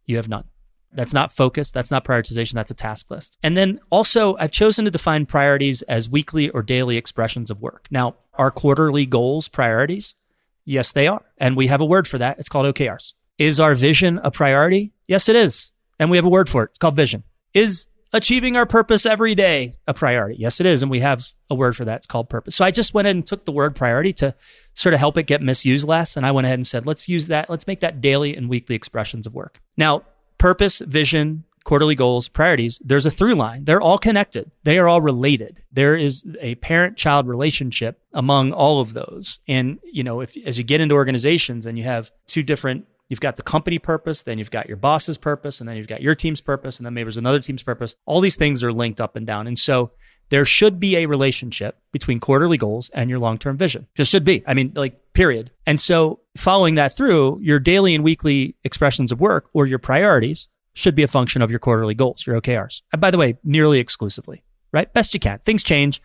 you have none. That's not focus. That's not prioritization. That's a task list. And then also, I've chosen to define priorities as weekly or daily expressions of work. Now, are quarterly goals priorities? Yes, they are. And we have a word for that. It's called OKRs. Is our vision a priority? Yes, it is. And we have a word for it. It's called vision. Is achieving our purpose every day a priority? Yes, it is. And we have a word for that. It's called purpose. So I just went ahead and took the word priority to sort of help it get misused less. And I went ahead and said, let's use that. Let's make that daily and weekly expressions of work. Now, purpose, vision, quarterly goals, priorities, there's a through line. They're all connected. They are all related. There is a parent-child relationship among all of those. And, you know, if as you get into organizations and you have two different, you've got the company purpose, then you've got your boss's purpose, and then you've got your team's purpose, and then maybe there's another team's purpose. All these things are linked up and down. And so there should be a relationship between quarterly goals and your long-term vision. Just should be. I mean, like, period. And so following that through, your daily and weekly expressions of work or your priorities should be a function of your quarterly goals, your OKRs. And by the way, nearly exclusively, right? Best you can. Things change,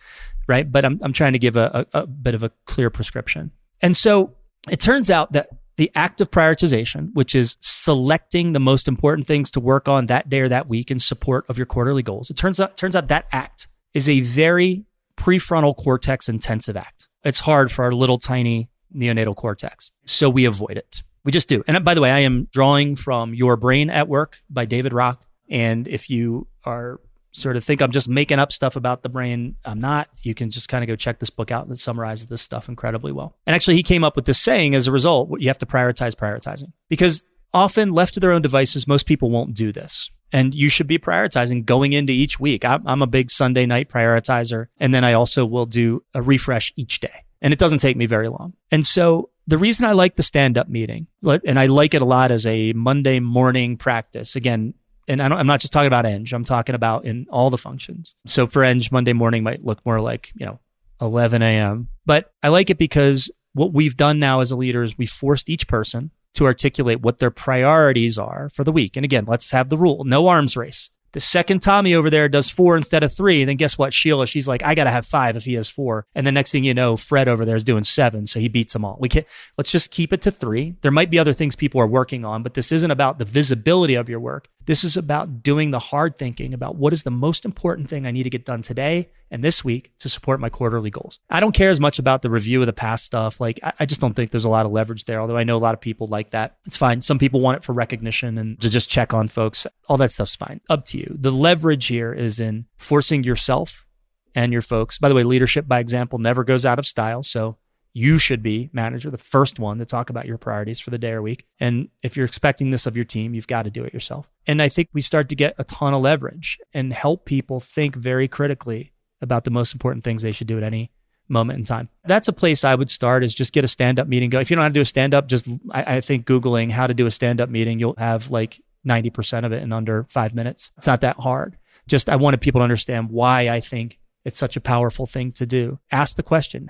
right? But I'm trying to give a bit of a clear prescription. And so it turns out that the act of prioritization, which is selecting the most important things to work on that day or that week in support of your quarterly goals, it turns out that act is a very prefrontal cortex intensive act. It's hard for our little tiny neonatal cortex. So we avoid it. We just do. And by the way, I am drawing from Your Brain at Work by David Rock. And if you are sort of think I'm just making up stuff about the brain, I'm not. You can just kind of go check this book out, and it summarizes this stuff incredibly well. And actually, he came up with this saying as a result, you have to prioritize prioritizing. Because often left to their own devices, most people won't do this. And you should be prioritizing going into each week. I'm a big Sunday night prioritizer. And then I also will do a refresh each day. And it doesn't take me very long. And so the reason I like the stand-up meeting, and I like it a lot as a Monday morning practice, again, and I'm not just talking about Eng, I'm talking about in all the functions. So for Eng, Monday morning might look more like, you know, 11 a.m. But I like it because what we've done now as a leader is we forced each person to articulate what their priorities are for the week. And again, let's have the rule, no arms race. The second Tommy over there does 4 instead of 3, then guess what, Sheila, she's like, I got to have 5 if he has 4. And the next thing you know, Fred over there is doing 7, so he beats them all. We can't, let's just keep it to 3. There might be other things people are working on, but this isn't about the visibility of your work. This is about doing the hard thinking about what is the most important thing I need to get done today and this week to support my quarterly goals. I don't care as much about the review of the past stuff. Like, I just don't think there's a lot of leverage there, although I know a lot of people like that. It's fine. Some people want it for recognition and to just check on folks. All that stuff's fine. Up to you. The leverage here is in forcing yourself and your folks. By the way, leadership by example never goes out of style. So you should be, manager, the first one to talk about your priorities for the day or week. And if you're expecting this of your team, you've got to do it yourself. And I think we start to get a ton of leverage and help people think very critically about the most important things they should do at any moment in time. That's a place I would start, is just get a stand-up meeting going. If you don't know how to do a stand-up, just, I think Googling how to do a stand-up meeting, you'll have like 90% of it in under 5 minutes. It's not that hard. Just, I wanted people to understand why I think it's such a powerful thing to do. Ask the question,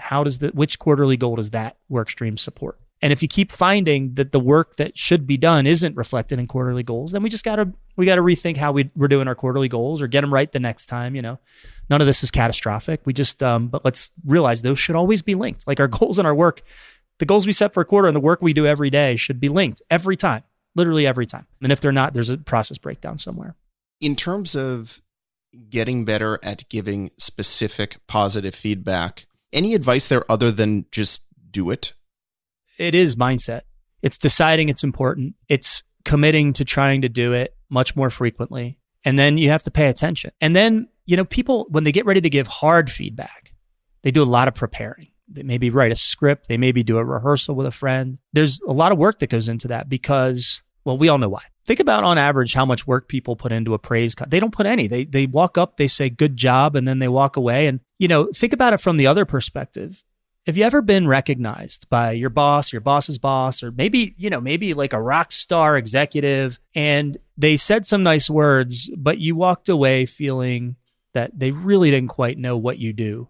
which quarterly goal does that work stream support? And if you keep finding that the work that should be done isn't reflected in quarterly goals, then we got to rethink how we're doing our quarterly goals or get them right the next time. You know, none of this is catastrophic. We just, but let's realize those should always be linked. Like our goals and our work, the goals we set for a quarter and the work we do every day should be linked every time, literally every time. And if they're not, there's a process breakdown somewhere. In terms of getting better at giving specific positive feedback, any advice there other than just do it? It is mindset. It's deciding it's important. It's committing to trying to do it much more frequently. And then you have to pay attention. And then, you know, people, when they get ready to give hard feedback, they do a lot of preparing. They maybe write a script. They maybe do a rehearsal with a friend. There's a lot of work that goes into that because, well, we all know why. Think about on average how much work people put into a praise. They don't put any. They walk up, they say, good job, and then they walk away. And, you know, think about it from the other perspective. Have you ever been recognized by your boss, your boss's boss, or maybe, you know, maybe like a rock star executive, and they said some nice words, but you walked away feeling that they really didn't quite know what you do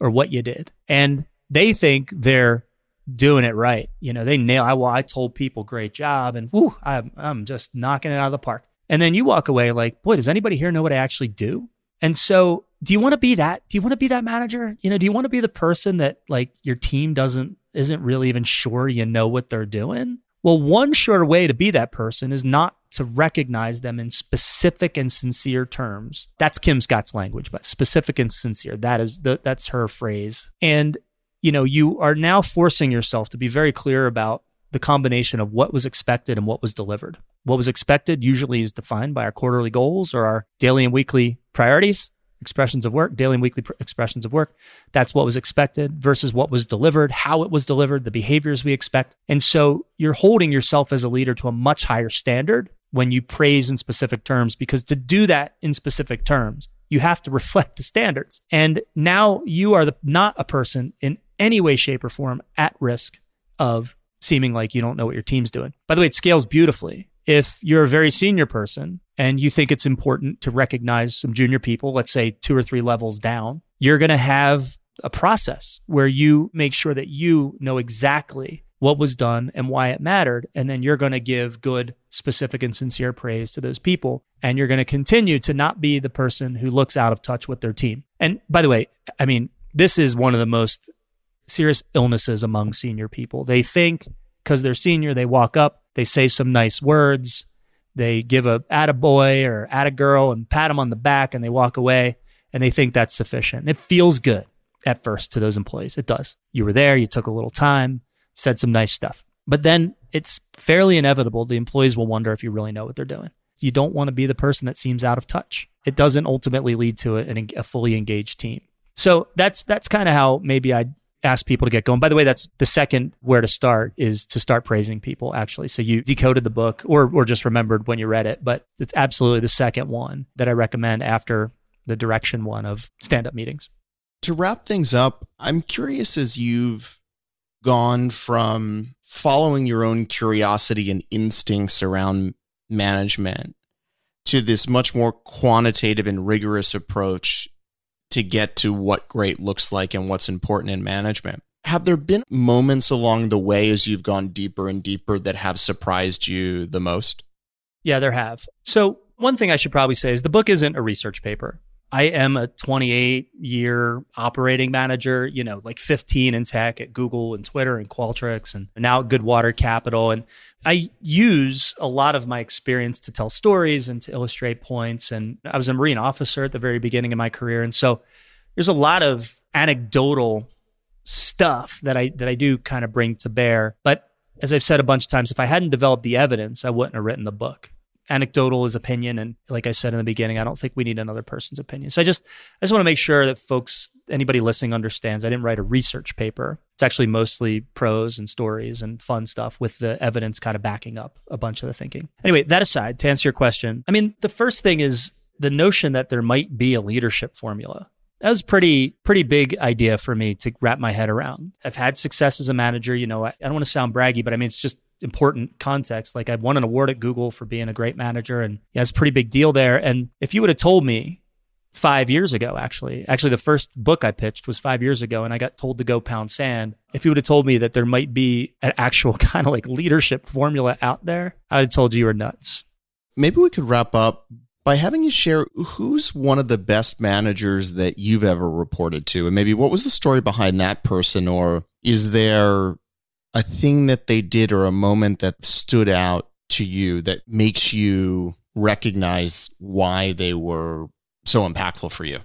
or what you did. And they think they're doing it right. You know, they nail, I told people great job and whoo, I'm just knocking it out of the park. And then you walk away like, boy, does anybody here know what I actually do? And so do you want to be that? Do you want to be that manager? You know, do you want to be the person that like your team isn't really even sure you know what they're doing? Well, one sure way to be that person is not to recognize them in specific and sincere terms. That's Kim Scott's language, but specific and sincere. That's her phrase. And you know, you are now forcing yourself to be very clear about the combination of what was expected and what was delivered. What was expected usually is defined by our quarterly goals or our daily and weekly priorities, expressions of work, expressions of work. That's what was expected versus what was delivered, how it was delivered, the behaviors we expect. And so you're holding yourself as a leader to a much higher standard when you praise in specific terms, because to do that in specific terms, you have to reflect the standards. And now you are not a person in any way, shape, or form at risk of seeming like you don't know what your team's doing. By the way, it scales beautifully. If you're a very senior person and you think it's important to recognize some junior people, let's say 2 or 3 levels down, you're going to have a process where you make sure that you know exactly what was done and why it mattered. And then you're going to give good, specific, and sincere praise to those people. And you're going to continue to not be the person who looks out of touch with their team. And by the way, I mean, this is one of the most serious illnesses among senior people. They think because they're senior, they walk up, they say some nice words, they give a attaboy or attagirl and pat them on the back and they walk away and they think that's sufficient. It feels good at first to those employees. It does. You were there, you took a little time, said some nice stuff. But then it's fairly inevitable the employees will wonder if you really know what they're doing. You don't want to be the person that seems out of touch. It doesn't ultimately lead to a fully engaged team. So that's kind of how maybe I'd ask people to get going. By the way, that's the second where to start, is to start praising people, actually. So you decoded the book or just remembered when you read it, but it's absolutely the second one that I recommend after the direction one of stand-up meetings. To wrap things up, I'm curious, as you've gone from following your own curiosity and instincts around management to this much more quantitative and rigorous approach to get to what great looks like and what's important in management, Have there been moments along the way as you've gone deeper and deeper that have surprised you the most? Yeah, there have. So one thing I should probably say is the book isn't a research paper. I am a 28-year operating manager, like 15 in tech at Google and Twitter and Qualtrics and now at Goodwater Capital. And I use a lot of my experience to tell stories and to illustrate points. And I was a Marine officer at the very beginning of my career. And so there's a lot of anecdotal stuff that I do kind of bring to bear. But as I've said a bunch of times, if I hadn't developed the evidence, I wouldn't have written the book. Anecdotal is opinion. And like I said in the beginning, I don't think we need another person's opinion. So I just want to make sure that folks, anybody listening, understands I didn't write a research paper. It's actually mostly prose and stories and fun stuff with the evidence kind of backing up a bunch of the thinking. Anyway, that aside, to answer your question, the first thing is the notion that there might be a leadership formula. That was a pretty big idea for me to wrap my head around. I've had success as a manager. I don't want to sound braggy, but it's just important context. Like, I won an award at Google for being a great manager, and it's a pretty big deal there. And if you would have told me 5 years ago, actually the first book I pitched was 5 years ago, and I got told to go pound sand. If you would have told me that there might be an actual kind of like leadership formula out there, I would have told you were nuts. Maybe we could wrap up by having you share who's one of the best managers that you've ever reported to, and maybe what was the story behind that person, or is there a thing that they did or a moment that stood out to you that makes you recognize why they were so impactful for you?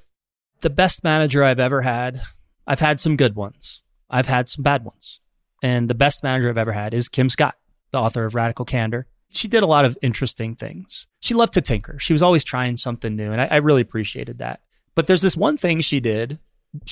The best manager I've ever had, I've had some good ones, I've had some bad ones. And the best manager I've ever had is Kim Scott, the author of Radical Candor. She did a lot of interesting things. She loved to tinker. She was always trying something new. And I really appreciated that. But there's this one thing she did,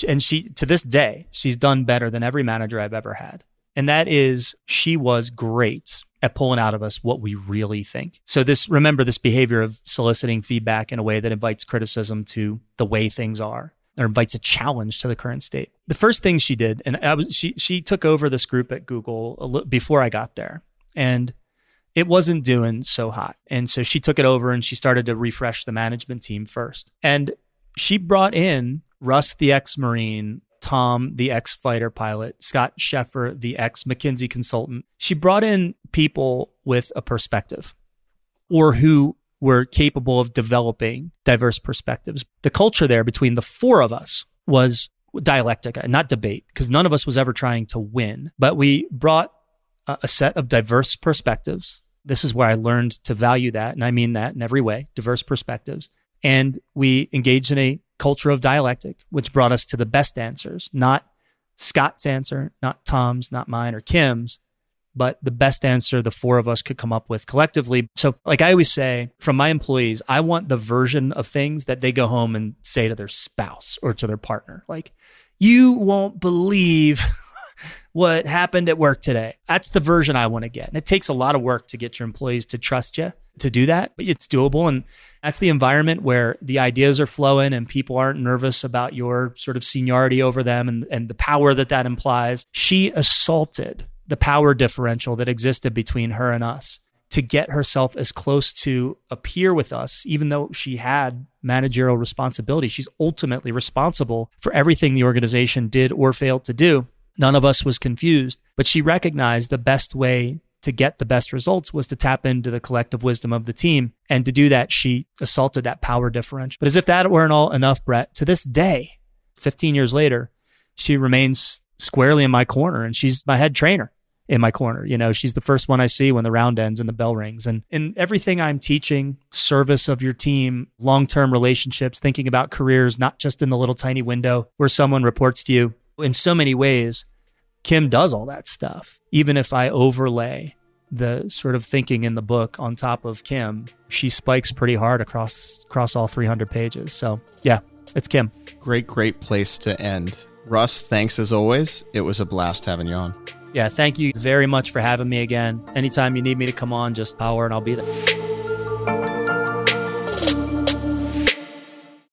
and she, to this day, she's done better than every manager I've ever had. And that is, she was great at pulling out of us what we really think. So remember this behavior of soliciting feedback in a way that invites criticism to the way things are, or invites a challenge to the current state. The first thing she did, and she took over this group at Google before I got there, and it wasn't doing so hot. And so she took it over and she started to refresh the management team first. And she brought in Russ, the ex-Marine, Tom, the ex-fighter pilot, Scott Sheffer, the ex-McKinsey consultant. She brought in people with a perspective, or who were capable of developing diverse perspectives. The culture there between the four of us was dialectic, not debate, because none of us was ever trying to win. But we brought a set of diverse perspectives. This is where I learned to value that, and I mean that in every way, diverse perspectives. And we engaged in a culture of dialectic, which brought us to the best answers, not Scott's answer, not Tom's, not mine or Kim's, but the best answer the four of us could come up with collectively. So like I always say, from my employees, I want the version of things that they go home and say to their spouse or to their partner. Like, you won't believe what happened at work today. That's the version I want to get. And it takes a lot of work to get your employees to trust you to do that, but it's doable. And that's the environment where the ideas are flowing and people aren't nervous about your sort of seniority over them and the power that implies. She assaulted the power differential that existed between her and us to get herself as close to a peer with us, even though she had managerial responsibility. She's ultimately responsible for everything the organization did or failed to do. None of us was confused, but she recognized the best way to get the best results was to tap into the collective wisdom of the team. And to do that, she assaulted that power differential. But as if that weren't all enough, Brett, to this day, 15 years later, she remains squarely in my corner, and she's my head trainer in my corner. She's the first one I see when the round ends and the bell rings. And in everything I'm teaching, service of your team, long-term relationships, thinking about careers, not just in the little tiny window where someone reports to you, in so many ways, Kim does all that stuff. Even if I overlay the sort of thinking in the book on top of Kim, she spikes pretty hard across all 300 pages. So yeah, it's Kim. Great place to end. Russ, thanks as always. It was a blast having you on. Yeah, thank you very much for having me again. Anytime you need me to come on, just holler and I'll be there.